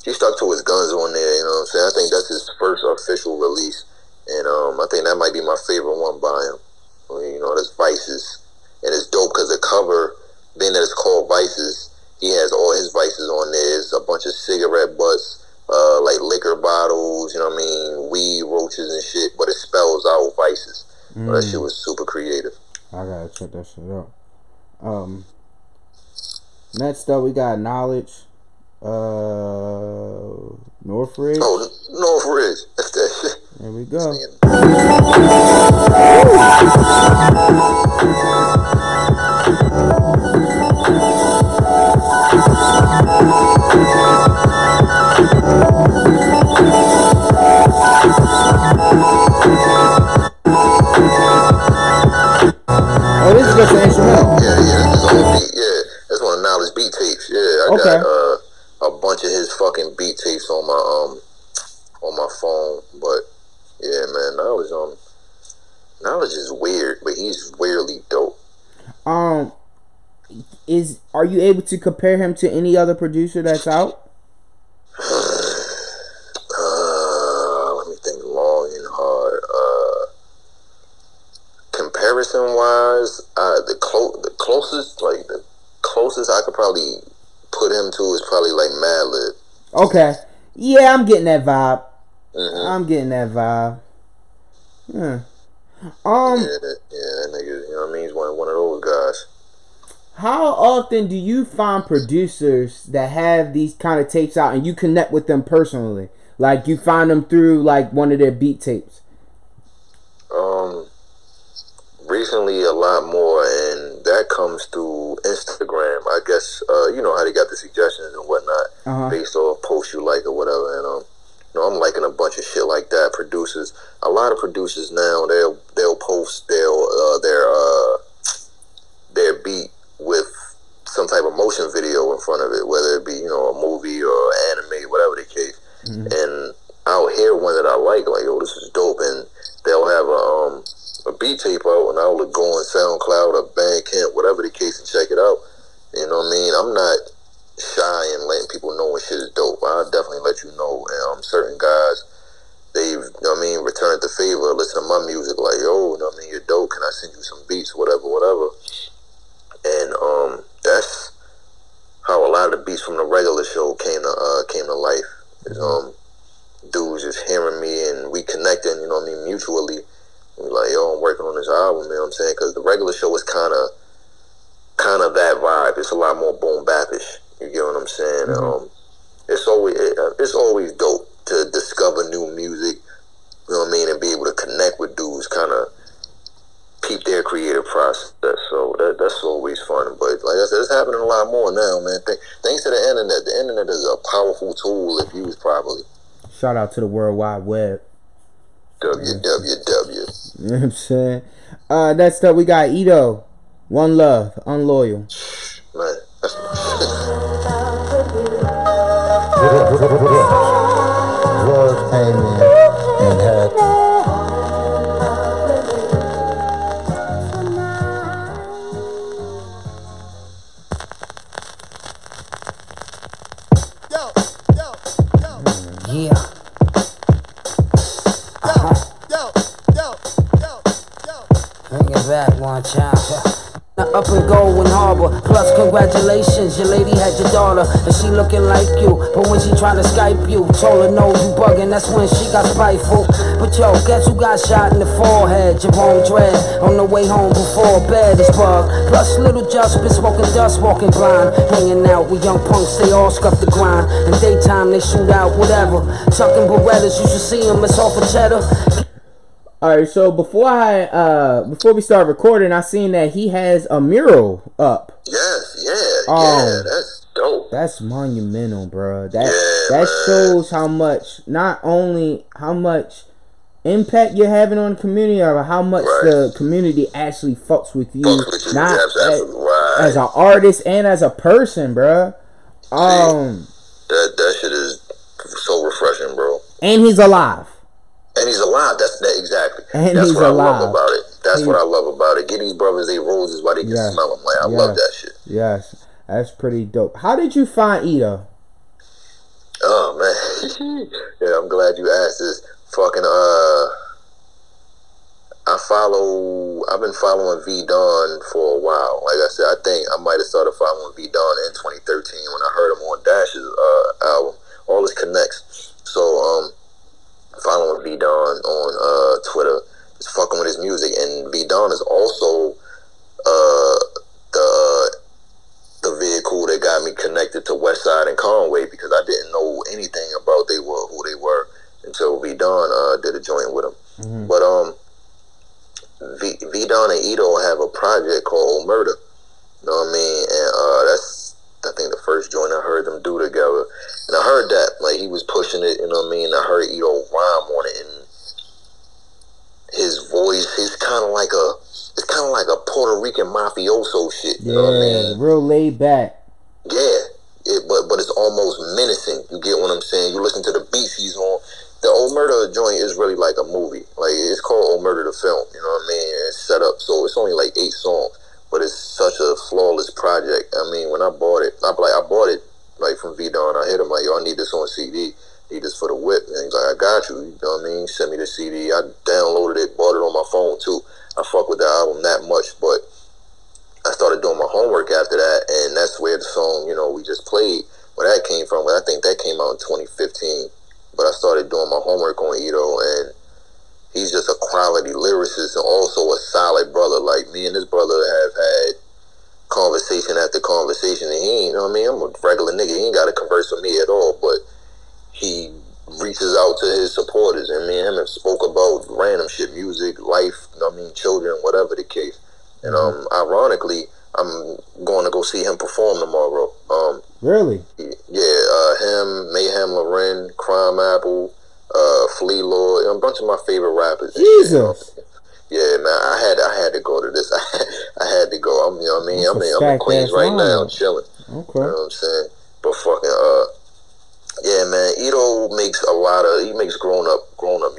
He stuck to his guns on there. You know what I'm saying? I think that's his first official release, and I think that might be my favorite one by him. I mean, you know, that's Vices, and it's dope because the cover, being that it's called Vices, he has all his vices on there. It's a bunch of cigarette butts, like liquor bottles. You know what I mean? Weed, roaches, and shit. But it spells out vices. Well, that shit was super creative. I gotta check that shit out. Next up, we got Knowledge. Northridge. Oh, Northridge. That's that shit. There we go. Oh, this is just an instrumental. That's one of Knowledge beat tapes. Got a bunch of his fucking beat tapes on my phone. But yeah, man, Knowledge is weird, but he's weirdly dope. Are you able to compare him to any other producer that's out? Let me think long and hard. Comparison wise, the closest I could probably put him to is probably like Madlib. Okay, yeah, I'm getting that vibe. Nigga, you know what I mean? He's one of those guys. How often do you find producers that have these kind of tapes out and you connect with them personally? Like you find them through like one of their beat tapes? Recently a lot more, and that comes through Instagram. I guess you know how they got the suggestions and whatnot based off posts you like or whatever, and you know, I'm liking a bunch of shit like that. Producers, a lot of producers now, they'll post their beat with some type of motion video in front of it, whether it be, you know, a movie or anime, whatever the case. And I'll hear one that I like, oh, this is dope, and they'll have a beat tape out, and I'll go on SoundCloud or Bandcamp, whatever the case, and check it out. You know what I mean? I'm not shy in letting people know when shit is dope. I'll definitely let you know. And certain guys, they've, you know what I mean, returned the favor, listen to my music, like, yo, you know what I mean, you're dope, can I send you some beats, whatever. And that's how a lot of the beats from the regular show came to life. Is dudes just hearing me and we connecting, you know what I mean, mutually. We're like, yo, I'm working on this album, you know what I'm saying? Because the regular show is kind of that vibe. It's a lot more boom bapish. You get what I'm saying? It's always dope to discover new music. You know what I mean? And be able to connect with dudes, kind of peep their creative process. So that's always fun. But like I said, it's happening a lot more now, man. Thanks to the internet. The internet is a powerful tool if used properly. Shout out to the World Wide Web. WWW. You know what I'm saying? Next up, we got Edo. One Love, Unloyal. Man, that's my Watch out. Up in Golden Harbor, plus congratulations, your lady had your daughter, and she looking like you, but when she tried to Skype you, told her no, you bugging, that's when she got spiteful. But yo, guess who got shot in the forehead, Javon Dread, on the way home before bed is bugged, plus little Just been smoking dust, walking blind, hanging out with young punks, they all scuff the grind, in daytime they shoot out whatever, tucking Berettas, you should see them, it's off a cheddar. All right, so before we start recording, I seen that he has a mural up. Yeah, that's dope. That's monumental, bro. That shows how much, not only how much impact you're having on the community, or how much the community actually fucks with you, not as an artist and as a person, bro. That shit is so refreshing, bro. And he's alive. And he's alive. Exactly. And that's what I love about it. What I love about it. Get these brothers they roses while they can smell them. Like I love that shit. Yes, that's pretty dope. How did you find Edo? Oh man, yeah, I'm glad you asked this. Fucking I've been following V Don for a while. Like I said, I think I might have started following V Don in 2013 when I heard him on Dash's album. All his connects. So following V Don on Twitter, just fucking with his music, and V Don is also the vehicle that got me connected to Westside and Conway, because I didn't know anything about who they were until V Don did a joint with him. Mm-hmm. But V Don and Edo have a project called Murder. You know what I mean? And that's I think the first joint I heard them do together. And I heard that, like, he was pushing it, you know what I mean? I heard Edo rhyme on it, and his voice, it's kind of like a Puerto Rican mafioso shit, you know what I mean? Yeah, real laid back. Yeah, but it's almost menacing, you get what I'm saying? You listen to the beats he's on. The Old Murder joint is really like a movie. Like, it's called Old Murder the Film, you know what I mean? It's set up, so it's only like 8 songs. But it's such a flawless project. I mean, when I bought it, I bought it like from V Don. I hit him like, yo, I need this on CD. I need this for the whip. And he's like, I got you. You know what I mean? He sent me the CD. I downloaded it, bought it on my phone too. I fuck with the album that much, but I started doing my homework after that, and that's where the song, you know, we just played, where that came from. I think that came out in 2015. But I started doing my homework on Edo, and he's just a quality lyricist and also a solid brother. Like, me and this brother have had conversation after conversation, and he, you know what I mean? I'm a regular nigga. He ain't got to converse with me at all, but he reaches out to his supporters, and me and him have spoke about random shit, music, life, you know what I mean, children, whatever the case. And ironically, I'm going to go see him perform tomorrow. Really? Yeah, him, Mayhem Loren, Crime Apple, Flea Lord, and a bunch of my favorite rappers. Jesus. Yeah, man, I had to go to this. I had to go. I'm, you know what I mean? I'm in Queens right now, chilling. Okay. You know what I'm saying? But fucking, yeah, man, Edo makes he makes grown up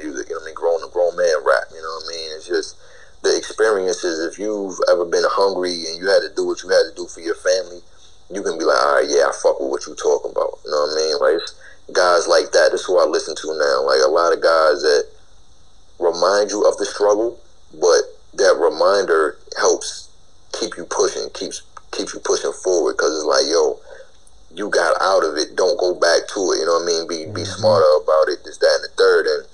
music. You know what I mean? Grown man rap. You know what I mean? It's just the experiences. If you've ever been hungry and you had to do what you had to do for your family, you can be like, all right, yeah, I fuck with what you talking about. You know what I mean? Like, it's guys like that, that's who I listen to now. Like, a lot of guys that remind you of the struggle, but that reminder helps keep you pushing, keeps you pushing forward, because it's like, yo, you got out of it, don't go back to it, you know what I mean? Be smarter about it, this, that, and the third. And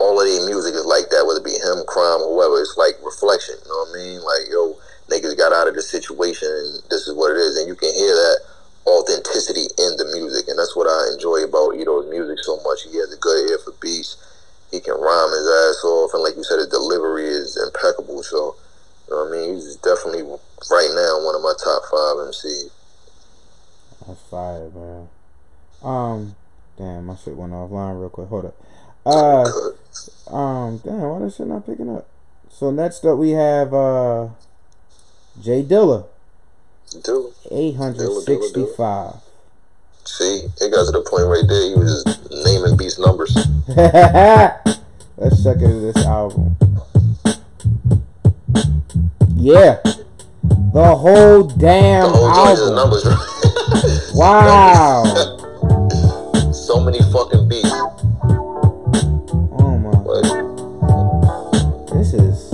all of their music is like that, whether it be him, Crime, whoever. It's like reflection, you know what I mean? Like, yo, niggas got out of the situation, and this is what it is. And you can hear that authenticity in the music, and that's what I enjoy about Edo's music so much. He has a good ear for beats. He can rhyme his ass off, and like you said, his delivery is impeccable. So, you know what I mean, he's definitely right now one of my top 5 MCs. That's fire, man. Damn, my shit went offline real quick. Hold up. Damn, why that shit not picking up? So next up we have Jay Dilla. 865. See, it got to the point right there. He was just naming beats numbers. Let's check into this album. Yeah, the whole damn album. Numbers. Wow. So many fucking beats. Oh my. What? This is.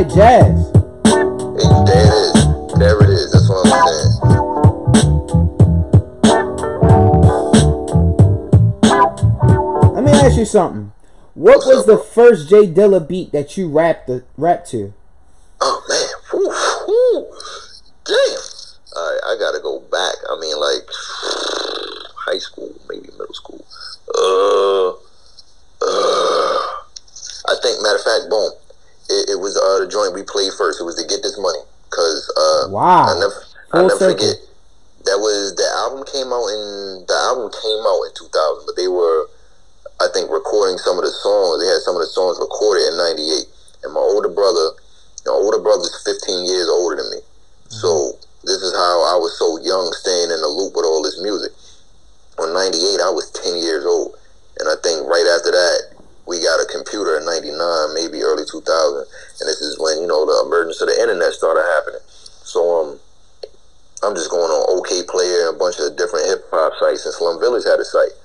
like jazz. There it is. There it is. That's what I'm saying. Let me ask you something. What was the first Jay Dilla beat that you rapped to? Oh, man. Damn. I gotta go back. I mean, like, high school, maybe middle school. I think, matter of fact, boom. It was the joint we played first. It was the Get This Money. Because, wow. I never forget. The album came out in 2000, but they were, I think, recording some of the songs. They had some of the songs recorded in 98. And my older brother's 15 years older than me. Mm-hmm. So this is how I was so young, staying in the loop with all this music. On 98, I was 10 years old. And I think right after that, we got a computer in 99, maybe early 2000. And this is when, you know, the emergence of the internet started happening. So I'm just going on OK Player and a bunch of different hip-hop sites. And Slum Village had a site.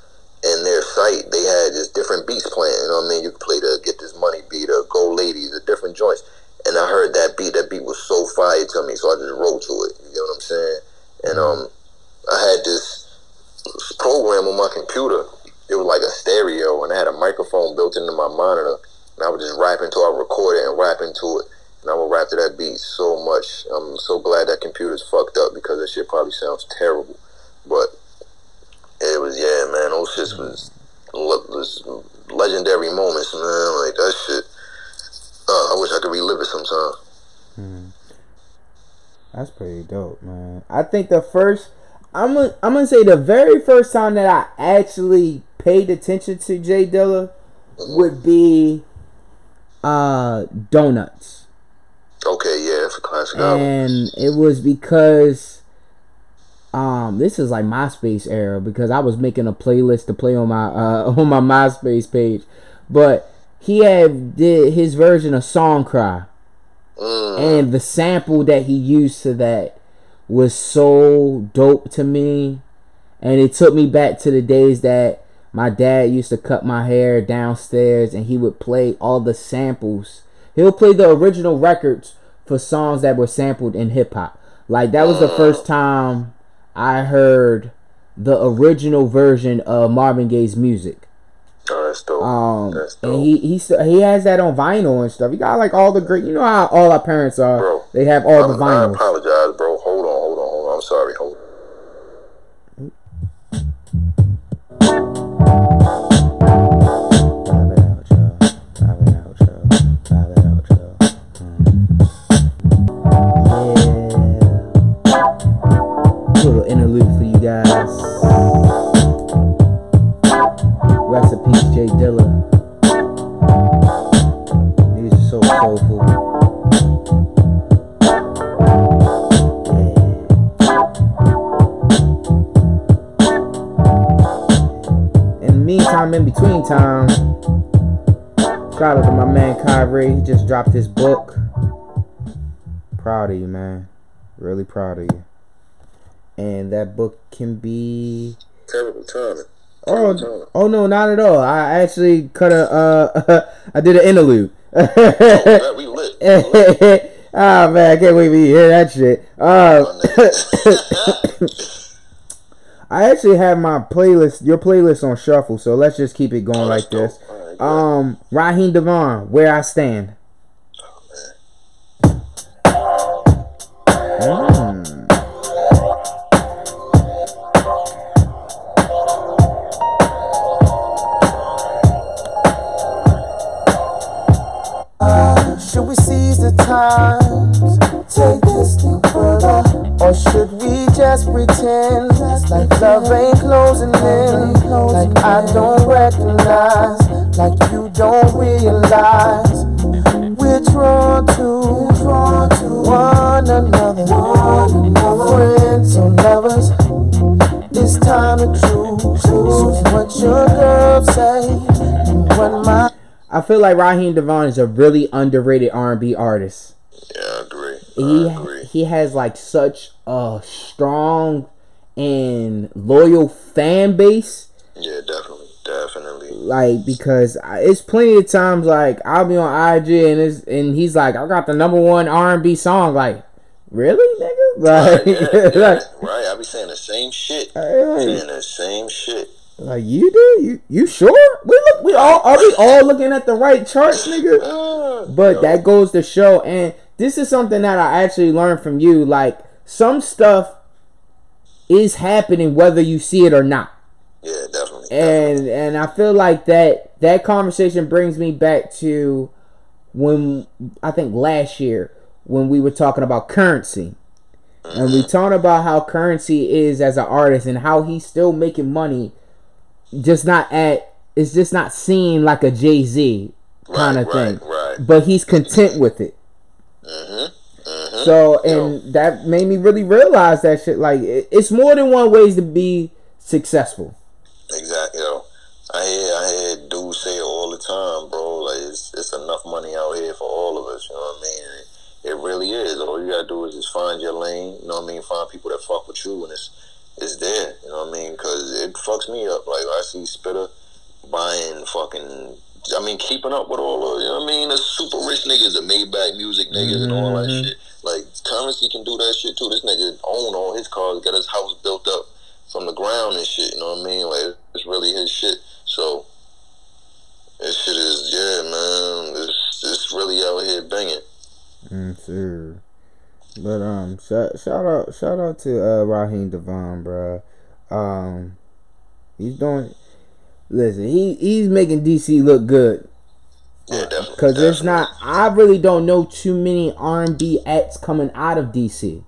And their site, they had just different beats playing. You know what I mean? You could play the Get This Money beat, or Go Ladies, or different joints. And I heard that beat. That beat was so fire to me, so I just wrote to it. You know what I'm saying? And I had this program on my computer. It was like a stereo, and I had a microphone built into my monitor. And I would just rap until I recorded and rap into it. And I would rap to that beat so much. I'm so glad that computer's fucked up, because that shit probably sounds terrible. But it was, yeah, man, those shits was legendary moments, man. Like, that shit. I wish I could relive it sometime. That's pretty dope, man. I think the first, I'm gonna say the very first time that I actually paid attention to Jay Dilla would be Donuts. Okay, yeah, it's a classic album. And it was because this is like MySpace era, because I was making a playlist to play on my MySpace page, but he did his version of Song Cry. And the sample that he used to that was so dope to me. And it took me back to the days that my dad used to cut my hair downstairs, and he would play all the samples. He'll play the original records for songs that were sampled in hip hop. Like, that was the first time I heard the original version of Marvin Gaye's music. Oh, that's dope. That's dope. And he has that on vinyl and stuff. He got like all the great. You know how all our parents are. Bro, they have all the vinyls. I apologize, bro. Hold on. I'm sorry. Hold on. Yeah. Little interlude for you guys. Rest in peace, Jay Dilla. Niggas are so soulful. Yeah. In the meantime, in between time, shout out to my man Kyrie. He just dropped his book. Proud of you, man. Really proud of you. And that book can be terrible timing. Oh no, not at all. I actually cut a I did an interlude. Oh, we lit. Oh man, I can't wait to hear that shit. I actually have my playlist, your playlist on shuffle, so let's just keep it going like this. Right, Raheem DeVaughn, Where I Stand. Should we seize the times, take this thing further, or should we just pretend like love ain't closing in, like I don't recognize, like you don't realize, we're drawn to one another, friends or lovers, it's time to choose, so what your girl say, and what my... I feel like Raheem DeVaughn is a really underrated R&B artist. Yeah, I agree. He has like such a strong and loyal fan base. Yeah, definitely. Definitely. Like, because it's plenty of times, like, I'll be on IG and he's like, I got the #1 R&B song. Like, really, nigga? Like, yeah. Like, right, I'll be saying the same shit. Saying the same shit. Like, you do? You sure? We all looking at the right charts, nigga? But yo, that goes to show, and this is something that I actually learned from you. Like, some stuff is happening whether you see it or not. Yeah, definitely. And I feel like that conversation brings me back to when I think last year when we were talking about Currency. Mm-hmm. And we talked about how Currency is as an artist and how he's still making money, it's just not seen like a Jay-Z kind of thing. Right. But he's content with it. Mm-hmm. Mm-hmm. So, and that made me really realize that shit, like, it's more than one ways to be successful. Exactly. You know, I hear dudes say it all the time, bro. Like, it's enough money out here for all of us. You know what I mean? It really is. All you gotta do is just find your lane. You know what I mean? Find people that fuck with you, and it's there. You know what I mean? Because it fucks me up. Like, I see Spitter buying fucking. I mean, keeping up with all of, you know what I mean, the super rich niggas, the Maybach music niggas, and all that shit. Like, Currency can do that shit too. This nigga own all his cars, got his house built up from the ground and shit, you know what I mean? Like, it's really his shit. So, this shit is, yeah, man, it's really out here banging. Sure. But, shout out to Raheem DeVaughn, bro. He's doing... Listen, he's making DC look good. Yeah, definitely. Because there's not... I really don't know too many R&B acts coming out of DC.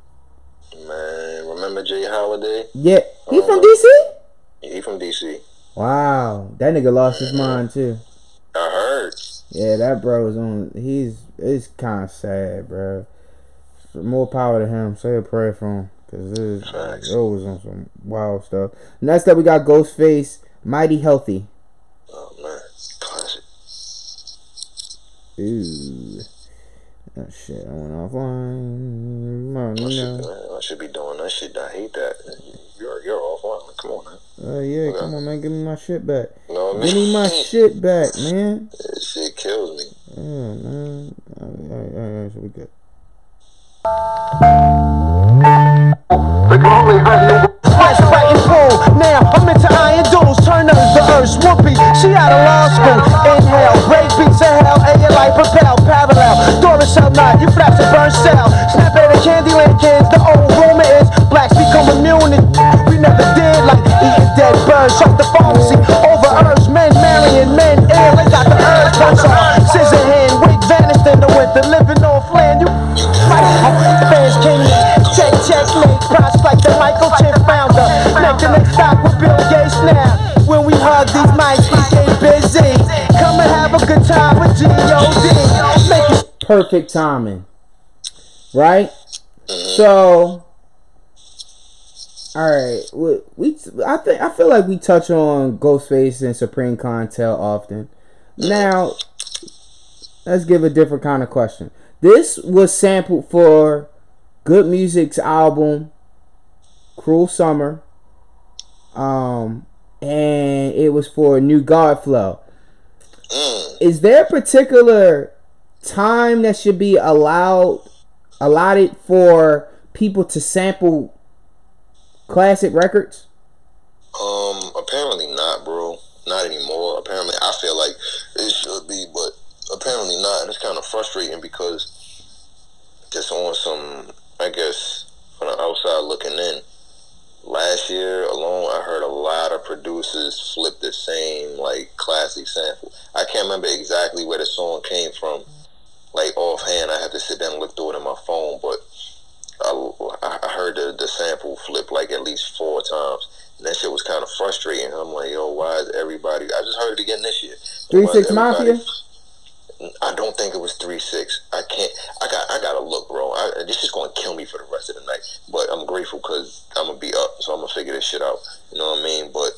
Man, remember Jay Holiday? Yeah. He from DC? Yeah, he from DC. Wow. That nigga lost his mind, too. I heard. Yeah, that bro is on... It's kind of sad, bro. More power to him. Say a prayer for him. Because it was on some wild stuff. Next up, we got Ghostface... Mighty Healthy. Oh, man. Classic. Ooh. That shit, I went offline. I should be doing that shit. I hate that. You're offline. Come on, man. Oh, yeah. Okay. Come on, man. Give me my shit back. No, man. Give me my shit back, man. That shit kills me. Yeah, man. All right. So we good. Now I'm into iron dudes, turn up the earth, whoopee, she out of law school, inhale, break beats to hell, and your life propel, parallel, Doris out night, you flaps and burn cell, snap at the Candyland kids, the old rumor is, blacks become immune, and we never did, like eating dead birds, shut the pharmacy, over herbs, men marrying men, ill, they got the herbs, bunch of scissor hand, wig vanished in the winter, living off land, you fight, fans came in, checkmate, prospect the Michael Chin founder, next stock with Bill Gates now. When we hug these mics, we get busy. Come and have a good time with G.O.D. Perfect timing. Right? So, alright. I feel like we touch on Ghostface and Supreme Clientele often. Now, let's give a different kind of question. This was sampled for Good Music's album, Cruel Summer. And it was for New God Flow. Is there a particular time that should be allotted for people to sample classic records? Apparently not, bro. Not anymore. Apparently, I feel like it should be, but apparently not. It's kind of frustrating because just on some, I guess, from the outside looking in. Last year alone, I heard a lot of producers flip the same, like, classic sample. I can't remember exactly where the song came from. Like, offhand, I have to sit down and look through it on my phone, but I heard the sample flip, like, at least 4 times. And that shit was kind of frustrating. I'm like, yo, why is everybody... I just heard it again this year. 3-6 Mafia? I don't think it was 3-6. I can't. I gotta look, bro. This is gonna kill me for the rest of the night. But I'm grateful because I'm gonna be up, so I'm gonna figure this shit out. You know what I mean? But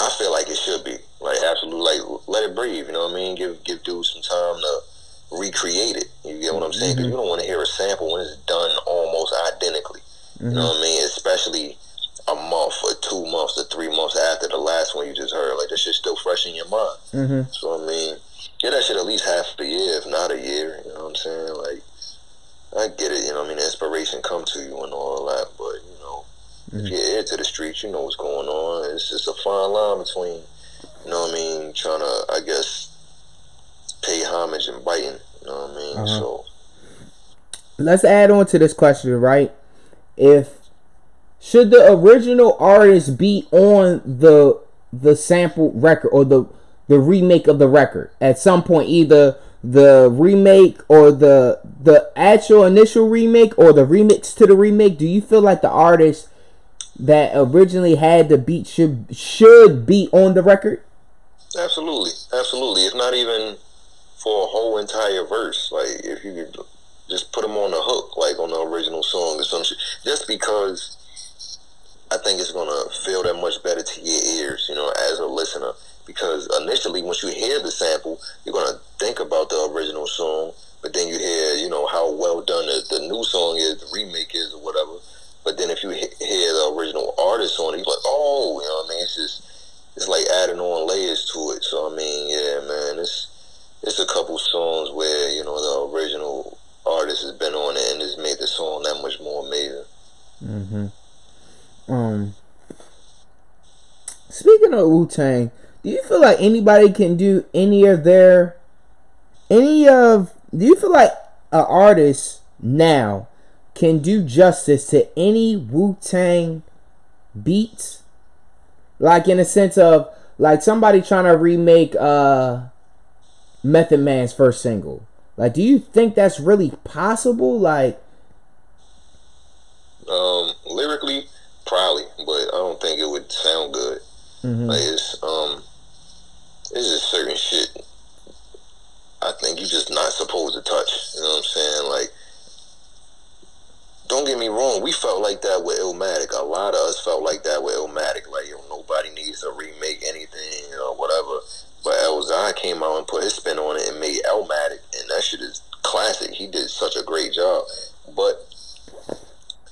I feel like it should be like absolutely, like, let it breathe. You know what I mean? Give dudes some time to recreate it. You get what I'm saying? Because you don't want to hear a sample when it's done almost identically. You know what I mean? Especially a month or 2 months or 3 months after the last one you just heard. Like, that shit's still fresh in your mind. Mm-hmm. So, I mean, yeah, that shit at least half a year, if not a year. You know what I'm saying? Like, I get it, you know what I mean? The inspiration come to you and all that, but, you know, if you're into the streets, you know what's going on. It's just a fine line between, you know what I mean, trying to, I guess, pay homage and biting, you know what I mean? Uh-huh. So let's add on to this question, right? Should the original artist be on the sample record or the remake of the record at some point, either the remake or the actual initial remake or the remix to the remake? Do you feel like the artist that originally had the beat should be on the record? Absolutely, absolutely. If not even for a whole entire verse, like if you could just put them on the hook, like on the original song or some shit, just because I think it's gonna feel that much better to your ears, you know, as a listener. Because initially, once you hear the sample, you're gonna think about the original song, but then you hear, you know, how well done the new song is, the remake is, or whatever. But then if you hear the original artist on it, you're like, oh, you know what I mean? It's just, it's like adding on layers to it. So, I mean, yeah, man, it's a couple songs where, you know, the original artist has been on it and it's made the song that much more amazing. Mm-hmm. Speaking of Wu-Tang, do you feel like anybody can do do you feel like an artist now can do justice to any Wu-Tang beats? Like, in a sense of, like, somebody trying to remake Method Man's first single. Like, do you think that's really possible? Like, lyrically, probably, but I don't think it would sound good. Mm-hmm. Like, it's just certain shit I think you're just not supposed to touch. You know what I'm saying? Like, don't get me wrong, we felt like that with Illmatic. A lot of us felt like that with Illmatic. Like, yo, nobody needs to remake anything or whatever. But Elzai came out and put his spin on it and made Illmatic, and that shit is classic. He did such a great job. But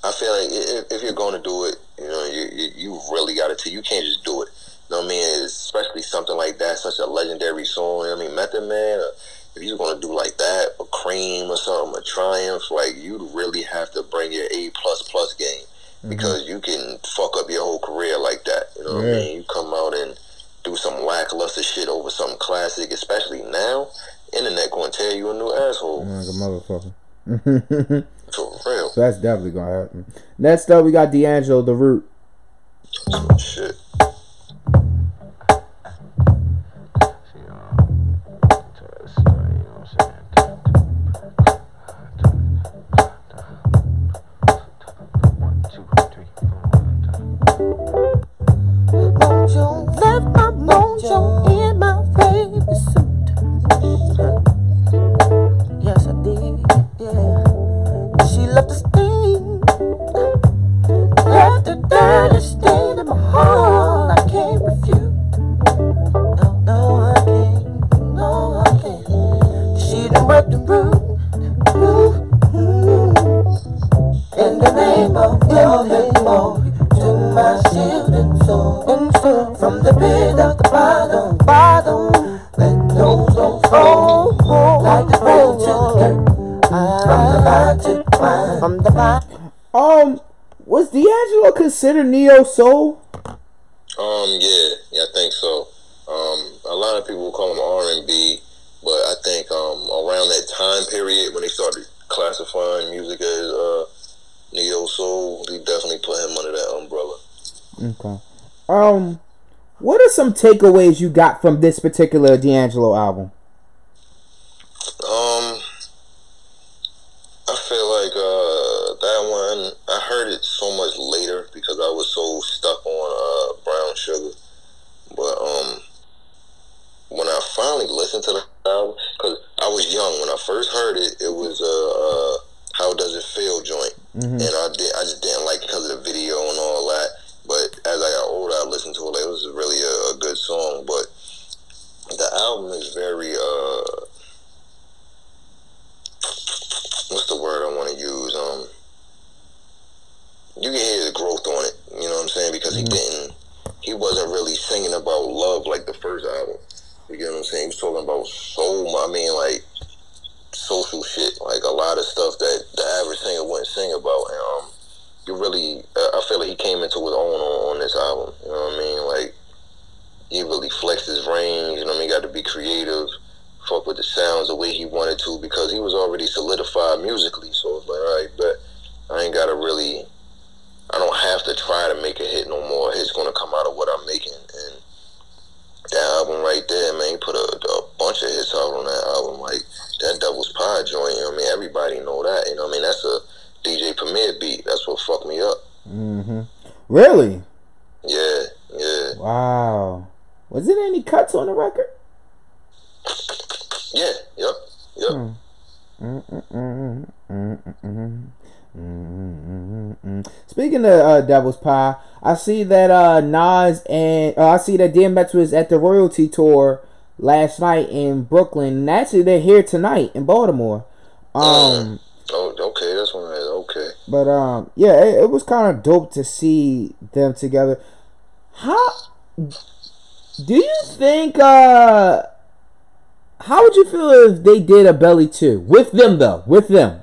I feel like if you're going to do it, you know, you really got to. You can't just do it. You know what I mean? Especially something like that, such a legendary song. You know what I mean? Method Man, or if you're going to do like that, a Cream or something, a Triumph, like, you really have to bring your A++ game, because you can fuck up your whole career like that. You know what I mean? You come out and do some lackluster shit over something classic, especially now, internet going to tear you a new asshole. Like a motherfucker. For real. So that's definitely going to happen. Next up, we got D'Angelo, The Root. Oh, shit. Was D'Angelo considered neo soul? Yeah, I think so. A lot of people call him R&B, but I think around that time period when they started classifying music as neo soul, they definitely put him under that umbrella. Okay. What are some takeaways you got from this particular D'Angelo album? I feel like that one, I heard it so much later because I was so stuck on Brown Sugar. But when I finally listened to the album, because I was young when I first heard it, it was How Does It Feel joint. Mm-hmm. And I just didn't like it because of the video and all that. But as I got older, I listened to it. Like, it was really a good song. But the album is very... what's the word I want to use? You can hear the growth on it. You know what I'm saying? I mean, like, social shit, like a lot of stuff that the average singer wouldn't sing about. And you really, I feel like he came into his own on this album. You know what I mean? Like, he really flexed his range. You know what I mean? He got to be creative, fuck with the sounds the way he wanted to, because he was already solidified musically. So it's like, all right, but I ain't gotta really, I don't have to try to make a hit no more. It's gonna come out of what I'm making. And that album right there, man, he put a bunch of hits out on that album. Like that Devil's Pie joint, you know what I mean? Everybody know that, you know what I mean? That's a DJ Premier beat. That's what fucked me up. Mm-hmm. Really? Yeah, yeah. Wow. Was there any cuts on the record? Yeah, yep, yep. Speaking of Devil's Pie, I see that Nas and I see that DMX was at the Royalty Tour last night in Brooklyn, and actually they're here tonight in Baltimore. Okay, that's one. Okay, but yeah, it was kind of dope to see them together. How do you think? How would you feel if they did a Belly 2? With them, though. With them.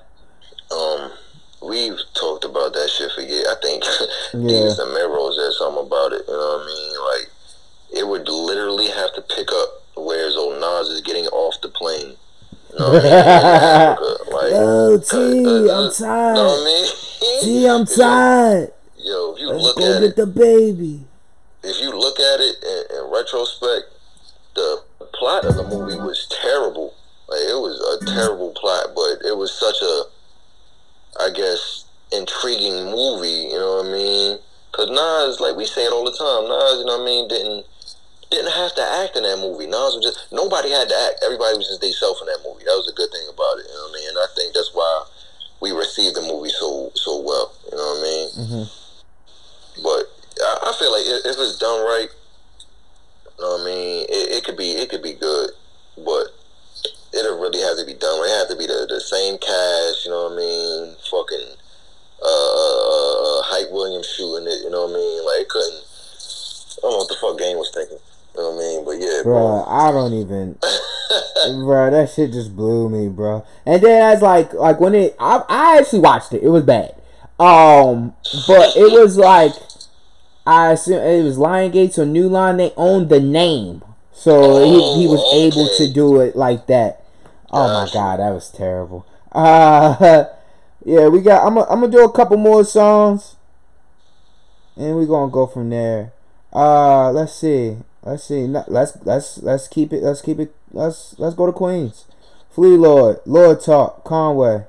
We've talked about that shit for years. I think Deez and Mero said something about it. You know what I mean? Like, it would literally have to pick up where's old Nas is getting off the plane. You know what I mean? Like, yo, T, I'm tired. You know what I mean? T, I'm tired. Yo, if you let's look go at get it, the baby. If you look at it in retrospect, the plot of the movie was terrible. Like, it was a terrible plot, but it was such a, I guess, intriguing movie, you know what I mean? Because Nas, like we say it all the time, Nas, you know what I mean, didn't have to act in that movie. Nas was just, nobody had to act. Everybody was just themselves in that movie. That was a good thing about it, you know what I mean? And I think that's why we received the movie so well, you know what I mean? Mm-hmm. But I feel like if it's done right, you know what I mean, it could be good, but it'll really have to be done. It have to be the same cast, you know what I mean? Fucking Hype Williams shooting it, you know what I mean? Like, I don't know what the fuck Game was thinking, you know what I mean? But yeah, bro. I don't even, bro. That shit just blew me, bro. And then I was like when it, I actually watched it. It was bad, but it was like. I assume it was Lion Gates or New Line. They owned the name, so he was able to do it like that. Oh my god, that was terrible. Yeah, we got. I'm gonna do a couple more songs, and we're gonna go from there. Let's see. Let's keep it. Let's go to Queens. Flea Lord, Lord Talk, Conway.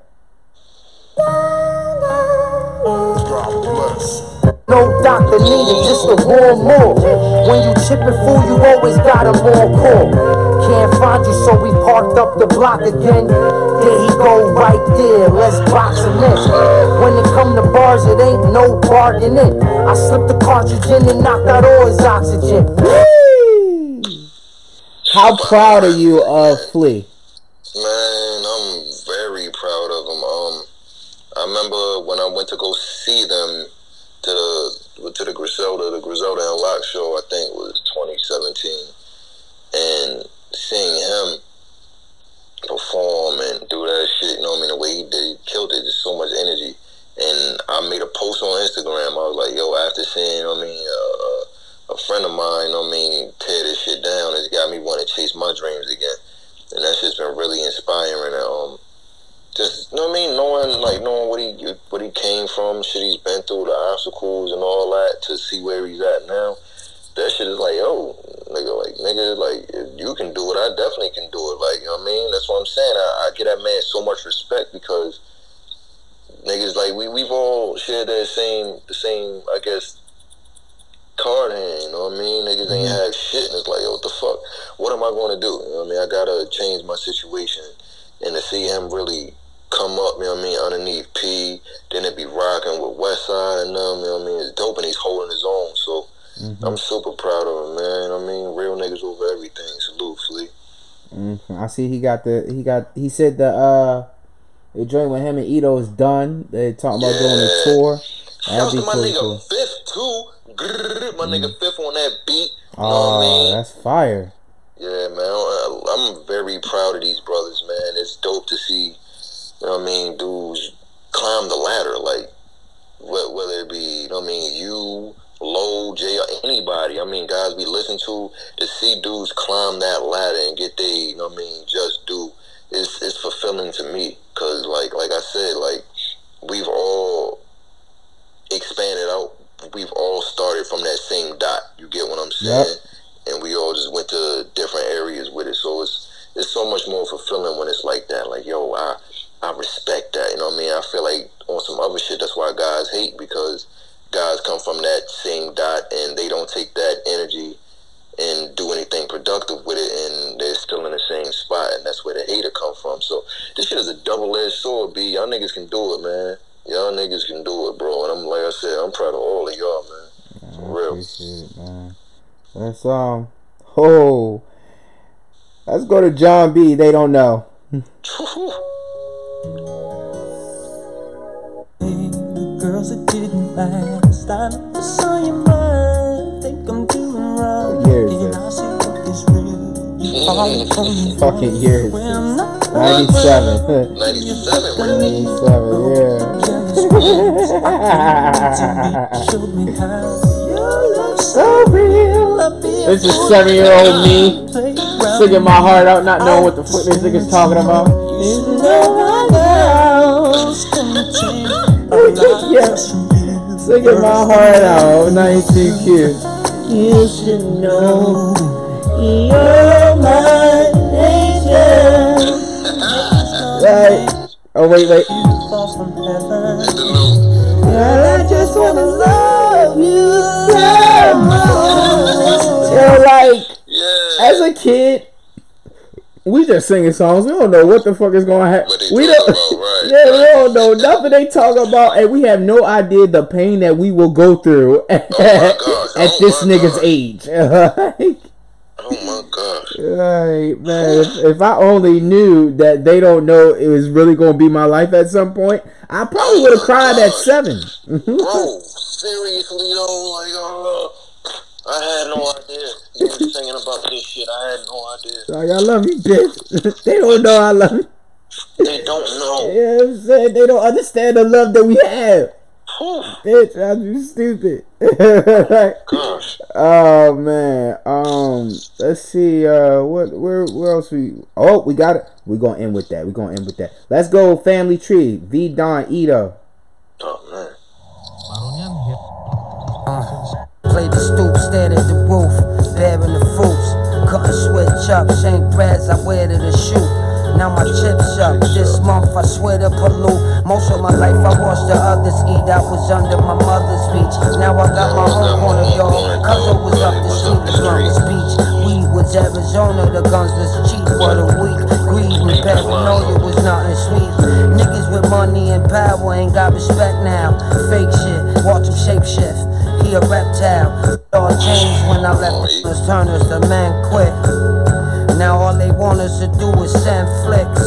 No doctor needed, just a warm more. When you chippin' fool, you always got a more call. Can't find you, so we parked up the block again. There he go, right there, let's box him in. When it come to bars, it ain't no bargaining. I slipped the cartridge in and knocked out all his oxygen. How proud are you of Flea? Man, I'm very proud of him. I remember when I went to go see them, to the Griselda and Lock show, I think it was 2017, and seeing him perform and do that shit, you know what I mean, the way he did, he killed it, just so much energy. And I made a post on Instagram. I was like, yo, after seeing, you know what I mean, a friend of mine, you know what I mean, tear this shit down, it's got me wanting to chase my dreams again. And that shit's been really inspiring. And just, you know what I mean, knowing what he came from, shit he's been through, the obstacles and all that, to see where he's at now. That shit is like, yo, nigga, like, if you can do it, I definitely can do it. Like, you know what I mean? That's what I'm saying. I give that man so much respect, because niggas, like, we've all shared that the same, I guess, card hand, you know what I mean? Niggas ain't had shit, and it's like, yo, what the fuck? What am I going to do? You know what I mean? I got to change my situation. And to see him really come up, you know what I mean, underneath P, then it be rocking with Westside and them, you know what I mean, it's dope, and he's holding his own, so I'm super proud of him, man, you know what I mean, real niggas over everything, salute, Flea. Mm-hmm. I see he said the joint with him and Edo is done, they're talking about doing a tour. Shout out to my nigga cool. Fifth, too, my nigga Fifth on that beat, you know what I mean? That's fire. Yeah, man, I'm very proud of these brothers, man. It's dope to see, you know what I mean, dudes climb the ladder, like, whether it be, you know what I mean, you, Low, Jay, anybody, I mean, guys we listen to see dudes climb that ladder and get they, you know what I mean, just do, it's fulfilling to me, because, like I said, like, we've all expanded out, we've all started from that same dot, you get what I'm saying? Yep. And we all just went to different areas with it, so it's so much more fulfilling when it's like that. Like, yo, I respect that, you know what I mean? I feel like on some other shit, that's why guys hate, because guys come from that same dot and they don't take that energy and do anything productive with it, and they're still in the same spot, and that's where the hater come from. So this shit is a double-edged sword, B. Y'all niggas can do it, man. Y'all niggas can do it, bro. And I'm, like I said, I'm proud of all of y'all, man. For real. I appreciate it, man. Let's let's go to John B. They don't know. The girls that didn't last, I never saw your mind. Think I'm doing wrong. What year is this? Fucking years. 97. 97, really? 97, yeah. So real. This is 7-year-old me singing my heart out, not knowing what the fuck this nigga's talking about. Yeah. Singing my heart out, 92Q. You should know you're my angel. Right. Oh wait. I just wanna love you so much. So like, yeah. As a kid, we just singing songs. We don't know what the fuck is going to happen. We don't, about, right, yeah, right. We don't know nothing they talk about, and we have no idea the pain that we will go through at this nigga's age. Oh my gosh! Like, man, if I only knew that they don't know it was really going to be my life at some point, I probably would have cried at 7. Bro, seriously though, like, I had no idea you were singing about this shit. I had no idea. Like, I love you, bitch. They don't know I love you. They don't know. Yeah, you know what I'm saying, they don't understand the love that we have. Bitch, I'm just stupid. Gosh. Oh man. Let's see. Where else we? Oh, we got it. We're gonna end with that. Let's go. Family tree. V Don, Edo. Oh man. Play the stoop, stand at the roof, bearing the fruits, cutting sweat chops, shank pads I wear to the shoot. Now my chips up, this month I swear to pollute. Most of my life I watched the others eat, I was under my mother's reach. Now I got my own corner, y'all, cousin was up the street, the longest beach. We was Arizona, the guns was cheap, what a week. Greed and paranoia was nothing sweet. Niggas with money and power ain't got respect now. Fake shit, watch them shapeshift. He a reptile. All changed when I left. Miss Turner's the man quit. Now all they want us to do is send flicks.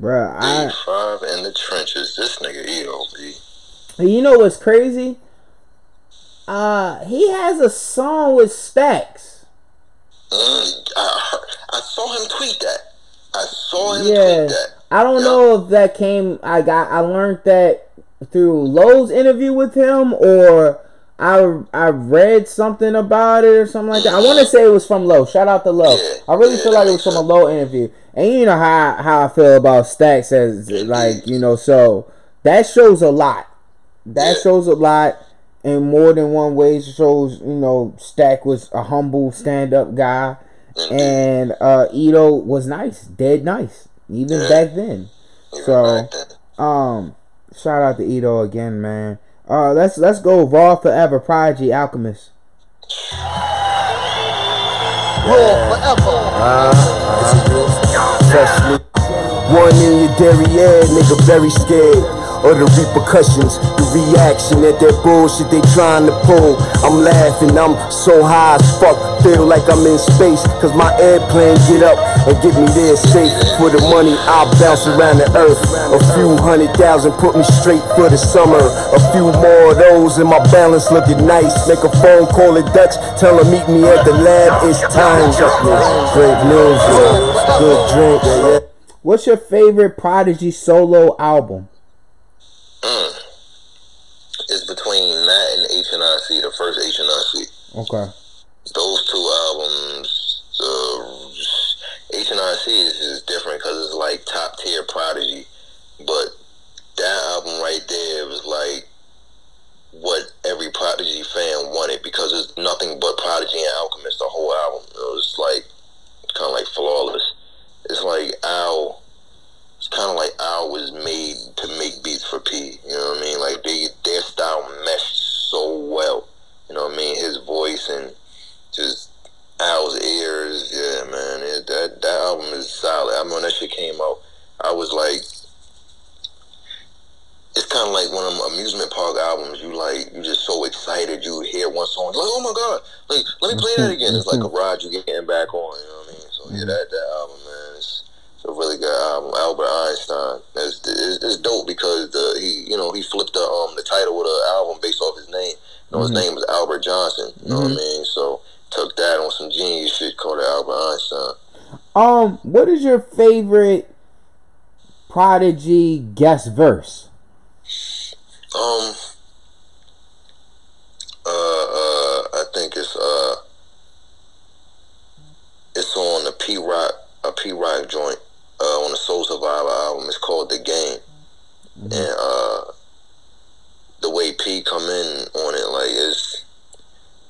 Bruh, I... 85 in the trenches. This nigga EOB. You know what's crazy? He has a song with Stax. I saw him tweet that. Tweet that. I don't know if that came... I learned that through Lowe's interview with him, or I read something about it or something like that. I want to say it was from Lowe. Shout out to Lowe. I really feel like it was from a Lowe interview. And you know how I feel about Stax, as like, you know, so that shows a lot. That shows a lot in more than one way. It shows, you know, Stax was a humble stand-up guy, and Edo was nice, dead nice, even back then. So shout out to Edo again, man. Let's go Raw Forever, Prodigy, Alchemist. Raw Forever. One in your derriere, nigga very scared. or the repercussions, the reaction at that bullshit they trying to pull. I'm laughing, I'm so high as fuck, feel like I'm in space, cause my airplane get up and get me there safe. For the money I bounce around the earth, a few 100,000 put me straight for the summer, a few more of those and my balance looking nice. Make a phone call at Dutch, tell her meet me at the lab, it's time. Great news, good drink, yeah. What's your favorite Prodigy solo album? It's between that and H&IC, the first H&IC. Okay. Those two albums, H&IC is different because it's like top tier Prodigy, but that album right there was like what every Prodigy fan wanted because it's nothing but Prodigy and Alchemist, the whole album. It was like kind of like flawless. It's like Al. It's kind of like Al was made to make beats for P. You know what I mean? Like their style meshed so well. You know what I mean? His voice and just Al's ears. Yeah, man. That album is solid. I mean, when that shit came out, I was like, it's kind of like one of them amusement park albums. You just so excited. You hear one song, like, oh my god, like let me play that again. It's like a ride you getting back on. You know what I mean? So yeah, that album, man, it's a really good album. Albert Einstein. It's dope because he flipped the title of the album based off his name. His name was Albert Johnson. You know what I mean? So took that on some genius shit, called it Albert Einstein. What is your favorite Prodigy guest verse? I think it's on a P Rock joint, on the Soul Survivor album. It's called The Game, and the way P come in on it, like, it's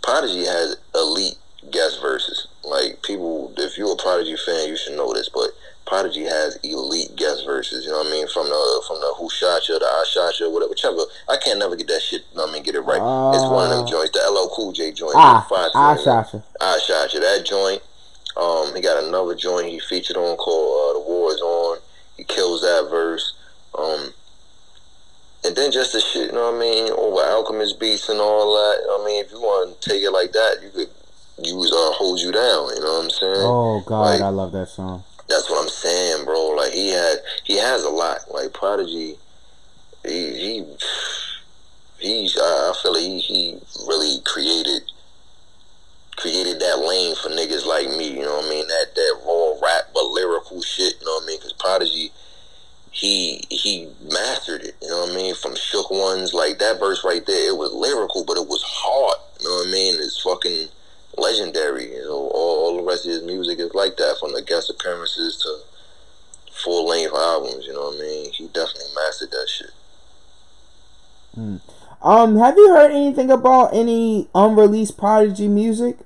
Prodigy has elite guest verses. Like, people, if you're a Prodigy fan, you should know this, but Prodigy has elite guest verses, you know what I mean? From the Who Shot Ya, the I Shot Ya, whatever, whichever. I can't never get that shit, you know what I mean, get it right. It's one of them joints, the LL Cool J joint. I Shot Ya, that joint. He got another joint he featured on called The War Is On. He kills that verse. And then just the shit, you know what I mean, over Alchemist beats and all that. You know what I mean, if you want to take it like that, you could use Hold You Down, you know what I'm saying? Oh, God, like, I love that song. That's what I'm saying, bro. Like, he has a lot. Like, Prodigy, I feel like he really created that lane for niggas like me, you know what I mean? That raw rap but lyrical shit, you know what I mean? Because Prodigy, he mastered it, you know what I mean? From Shook Ones, like, that verse right there, it was lyrical, but it was hard, you know what I mean? It's fucking legendary, you know. All the rest of his music is like that, from the guest appearances to full length albums, you know what I mean? He definitely mastered that shit. Have you heard anything about any unreleased Prodigy music?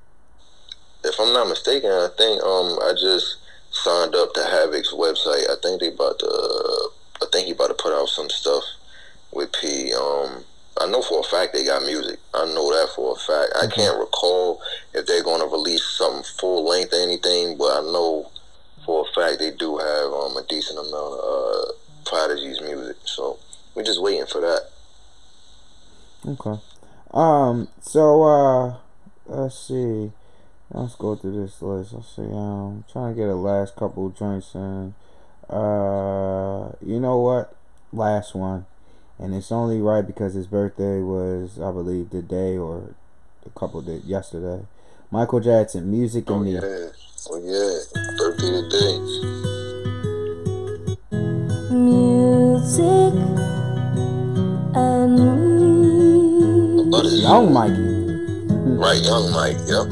If I'm not mistaken, I think I just signed up to Havoc's website. I think he about to put out some stuff with P. I know for a fact they got music. I know that for a fact. I can't recall if they're going to release something full length or anything, but I know for a fact they do have a decent amount of Prodigy's music. So we're just waiting for that. Okay. So let's see. Let's go through this list. Let's see. I'm trying to get a last couple of joints in. You know what? Last one. And it's only right because his birthday was, I believe, today or a couple of days yesterday. Michael Jackson, Music in the Air. Oh, yeah. Birthday today. Music and me. Young Mikey. Right, Young Mike, yep.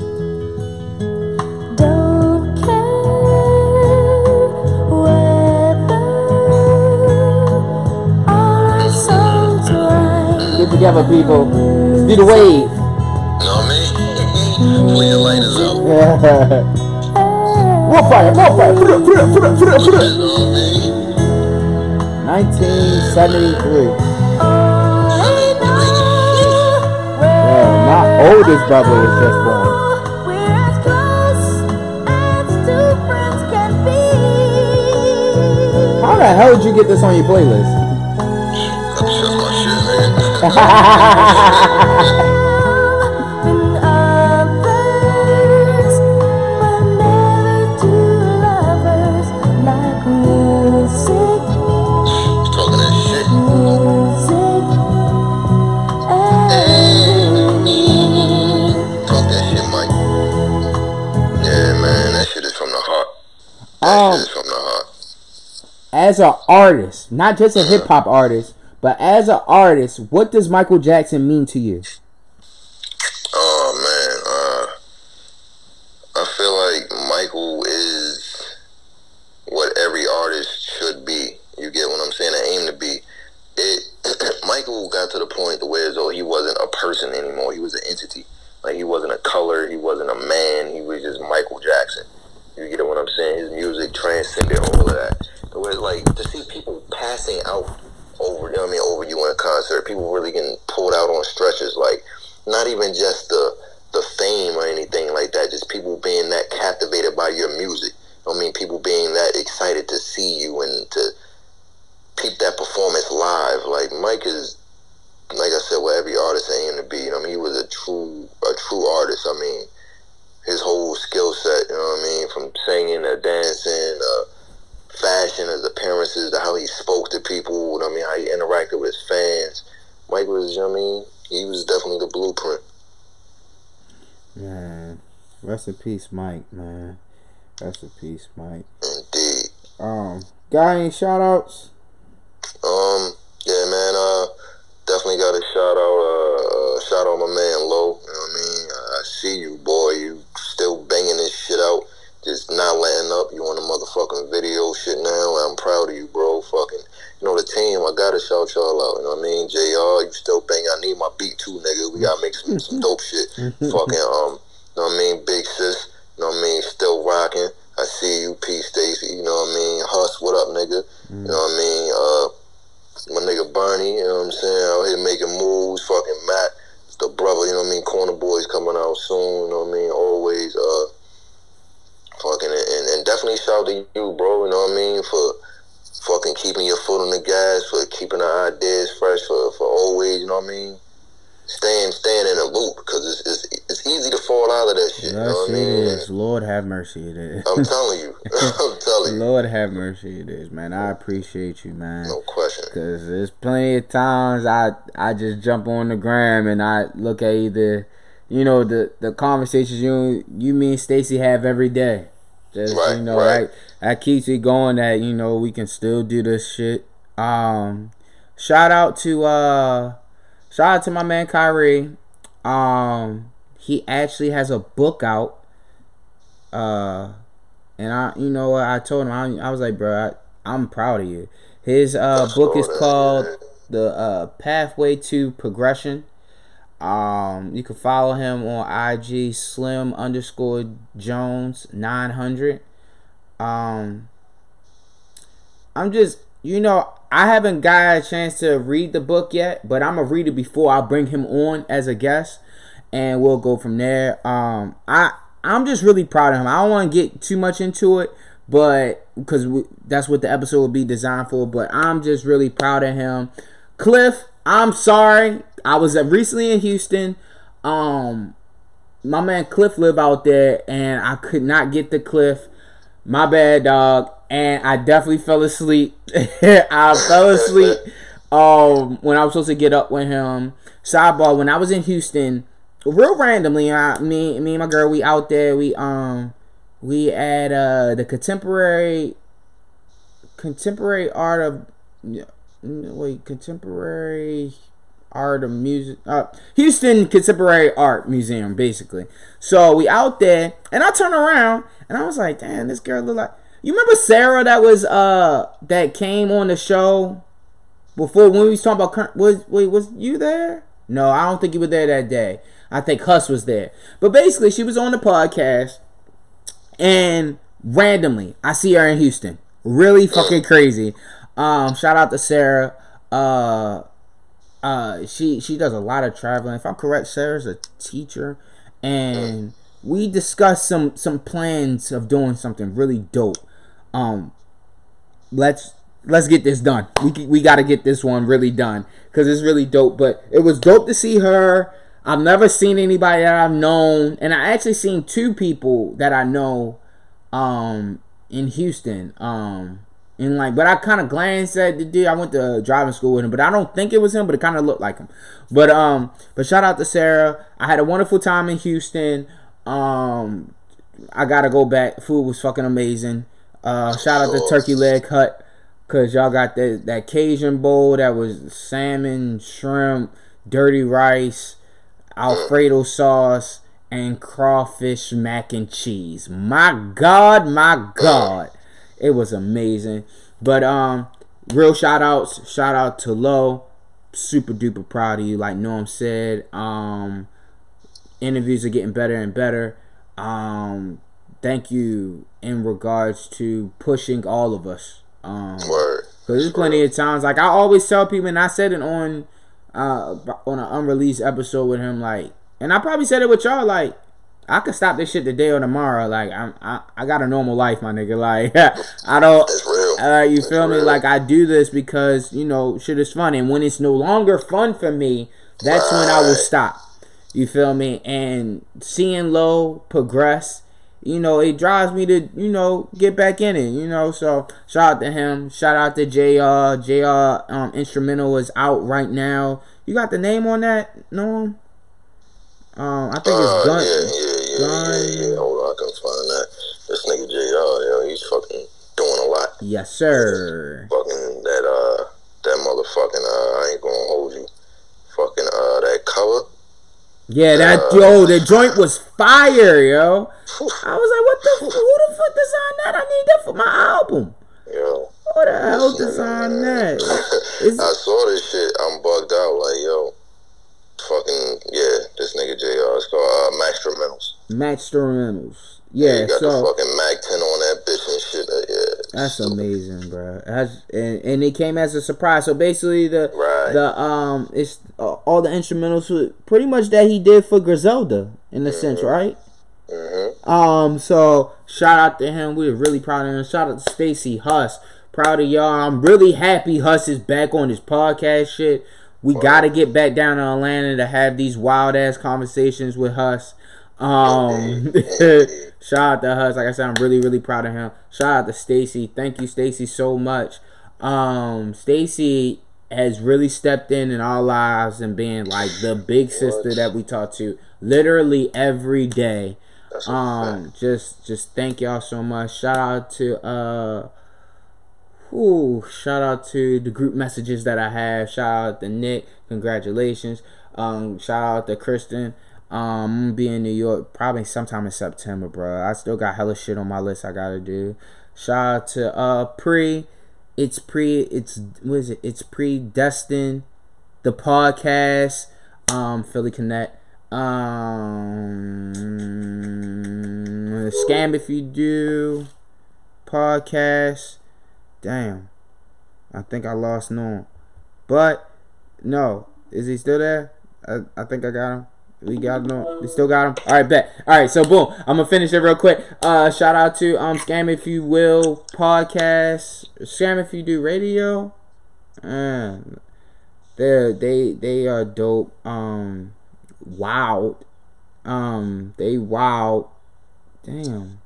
Together, people. Let's do the wave. You know what I mean? Play your lighters out. More fire. 1973. My oldest brother is just born. We're as close as two friends can be. How the hell did you get this on your playlist? As an artist, not just a hip-hop artist, but as an artist, what does Michael Jackson mean to you? Oh, man. I feel like Michael is what every artist should be. You get what I'm saying? I aim to be. Michael got to the point where he wasn't a person anymore. He was an entity. Like, he wasn't a color. He wasn't a man. He was just Michael Jackson. You get what I'm saying? His music transcended all of that. Where it's like, to see people passing out over, you know what I mean, over you in a concert, people really getting pulled out on stretchers, like, not even just the fame or anything like that, just people being that captivated by your music. You know what I mean, people being that excited to see you and to peep that performance live. Like, Mike is, like I said, what every artist aimed to be. You know what I mean, he was a true artist. I mean, his whole skill set, you know what I mean, from singing to dancing to fashion, his appearances, how he spoke to people, you know what I mean, how he interacted with his fans. Mike was, you know what I mean, he was definitely the blueprint. Man, rest in peace, Mike, man. Rest in peace, Mike. Indeed. Got any shout outs? Yeah, man, definitely got a shout out my man Lo, you know what I mean? I see you, boy, you still banging this shit out. Just not letting up. You on the motherfucking video shit now. I'm proud of you, bro. Fucking, you know, the team, I gotta shout y'all out. You know what I mean? JR, you still bang. I need my beat too, nigga. We gotta make some dope shit. Fucking, you know what I mean? Big sis, you know what I mean? Still rocking. I see you, P. Stacy, you know what I mean? Huss, what up, nigga? You know what I mean? My nigga Bernie, you know what I'm saying? Out here making moves. Fucking Mac, the brother, you know what I mean? Corner Boys coming out soon, you know what I mean? Always, fucking and definitely shout to you, bro, you know what I mean, for fucking keeping your foot on the gas, for keeping the ideas fresh, for always, you know what I mean, staying in a loop, because it's easy to fall out of that shit, you know what I mean? Yes, Lord have mercy, it is. I'm telling you. I'm telling you. Lord have mercy, it is, man. I appreciate you, man. No question. Because there's plenty of times I just jump on the gram and I look at either, you know, the conversations you me and Stacy have every day. Just right, you know, right. Like, that keeps it going that, you know, we can still do this shit. Shout out to my man Kyrie. He actually has a book out. And I, you know what, I told him, I was like, bro, I'm proud of you. His book is called The Pathway to Progression. You can follow him on IG, Slim_Jones 900. I'm just, you know, I haven't got a chance to read the book yet, but I'm gonna read it before I bring him on as a guest, and we'll go from there. I'm just really proud of him. I don't want to get too much into it, but because that's what the episode will be designed for. But I'm just really proud of him, Cliff. I'm sorry. I was recently in Houston. My man Cliff live out there, and I could not get to Cliff. My bad, dog. And I definitely fell asleep. I fell asleep when I was supposed to get up with him. Sidebar, when I was in Houston, real randomly, me and my girl, we out there. We at the contemporary art of... Contemporary Art of Music, Houston Contemporary Art Museum, basically. So we out there, and I turn around, and I was like, "Damn, this girl look like." You remember Sarah that was that came on the show before when we was talking about? Was you there? No, I don't think you were there that day. I think Huss was there, but basically she was on the podcast, and randomly I see her in Houston. Really fucking crazy. Shout out to Sarah. She does a lot of traveling. If I'm correct, Sarah's a teacher, and we discussed some plans of doing something really dope. Let's let's get this done. We got to get this one really done because it's really dope. But it was dope to see her. I've never seen anybody that I've known. And I actually seen two people that I know in Houston. And like, but I kind of glanced at the dude. I went to driving school with him, but I don't think it was him, but it kind of looked like him. But shout out to Sarah. I had a wonderful time in Houston. I got to go back. Food was fucking amazing. Shout out to Turkey Leg Hut, because y'all got that Cajun bowl that was salmon, shrimp, dirty rice, Alfredo sauce, and crawfish mac and cheese. My God. It was amazing. But real shout outs. Shout out to Lo. Super duper proud of you, like Norm said. Interviews are getting better and better. Thank you in regards to pushing all of us. Word. Because there's plenty of times, like I always tell people, and I said it on an unreleased episode with him, like, and I probably said it with y'all, like, I could stop this shit today or tomorrow. Like, I got a normal life, my nigga. Like, I don't. That's real. You That's feel real. Me? Like, I do this because, you know, shit is fun. And when it's no longer fun for me, that's right. When I will stop. You feel me? And seeing Lo progress, you know, it drives me to, you know, get back in it, you know. So, shout out to him. Shout out to JR. JR Instrumental is out right now. You got the name on that, Norm? I think it's Gun. Yeah. Hold on, I can find that. This nigga JR, you know, he's fucking doing a lot. Yes, sir. Fucking that motherfucking, I ain't gonna hold you. Fucking, that cover. Yeah, that, the joint was fire, yo. I was like, who the fuck designed that? I need that for my album. Yo. Who the hell designed that? I saw this shit, I'm bugged out, like, yo. Fucking yeah, this nigga JR. It's called Max Instrumentals. Yeah, you got so the fucking Mac 10 on that bitch and shit. Yeah, that's amazing, bro. And it came as a surprise. So basically, it's all the instrumentals pretty much that he did for Griselda in a sense, right? Mm-hmm. So shout out to him. We were really proud of him. Shout out to Stacey Huss. Proud of y'all. I'm really happy Huss is back on his podcast shit. We got to get back down to Atlanta to have these wild-ass conversations with Huss. Shout out to Huss. Like I said, I'm really, really proud of him. Shout out to Stacey. Thank you, Stacey, so much. Stacey has really stepped in our lives and being like the big sister that we talk to literally every day. Just thank y'all so much. Shout out to... shout out to the group messages that I have. Shout out to Nick. Congratulations. Shout out to Kristen. I'm going to be in New York probably sometime in September, bro. I still got hella shit on my list I got to do. Shout out to Pre. It's Predestined. The podcast. Philly Connect. Scam If You Do. Podcast. Damn, I think I lost Norm. But, no. Is he still there? I think I got him. We got Norm. We still got him? All right, bet. All right, so boom. I'm going to finish it real quick. Shout out to Scam If You Will podcast. Scam If You Do radio. They are dope. Wild. They wild. Damn.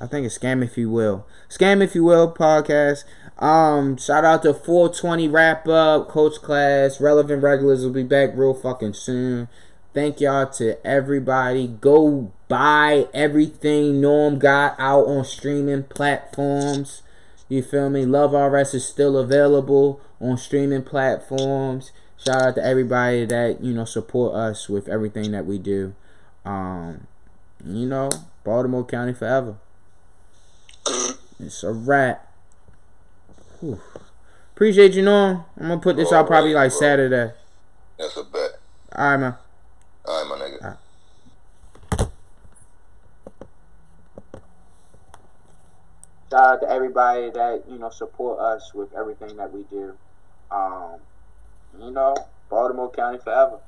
I think it's Scam If You Will. Scam If You Will podcast. Shout out to 420 Wrap Up, Coach Class, Relevant Regulars will be back real fucking soon. Thank y'all to everybody. Go buy everything Norm got out on streaming platforms. You feel me? Love RS is still available on streaming platforms. Shout out to everybody that, you know, support us with everything that we do. You know, Baltimore County Forever. It's a wrap. Whew. Appreciate you, Norm. I'm gonna put this out probably like Saturday. That's a bet. Alright, my nigga. All right. Shout out to everybody that, you know, support us with everything that we do. You know, Baltimore County Forever.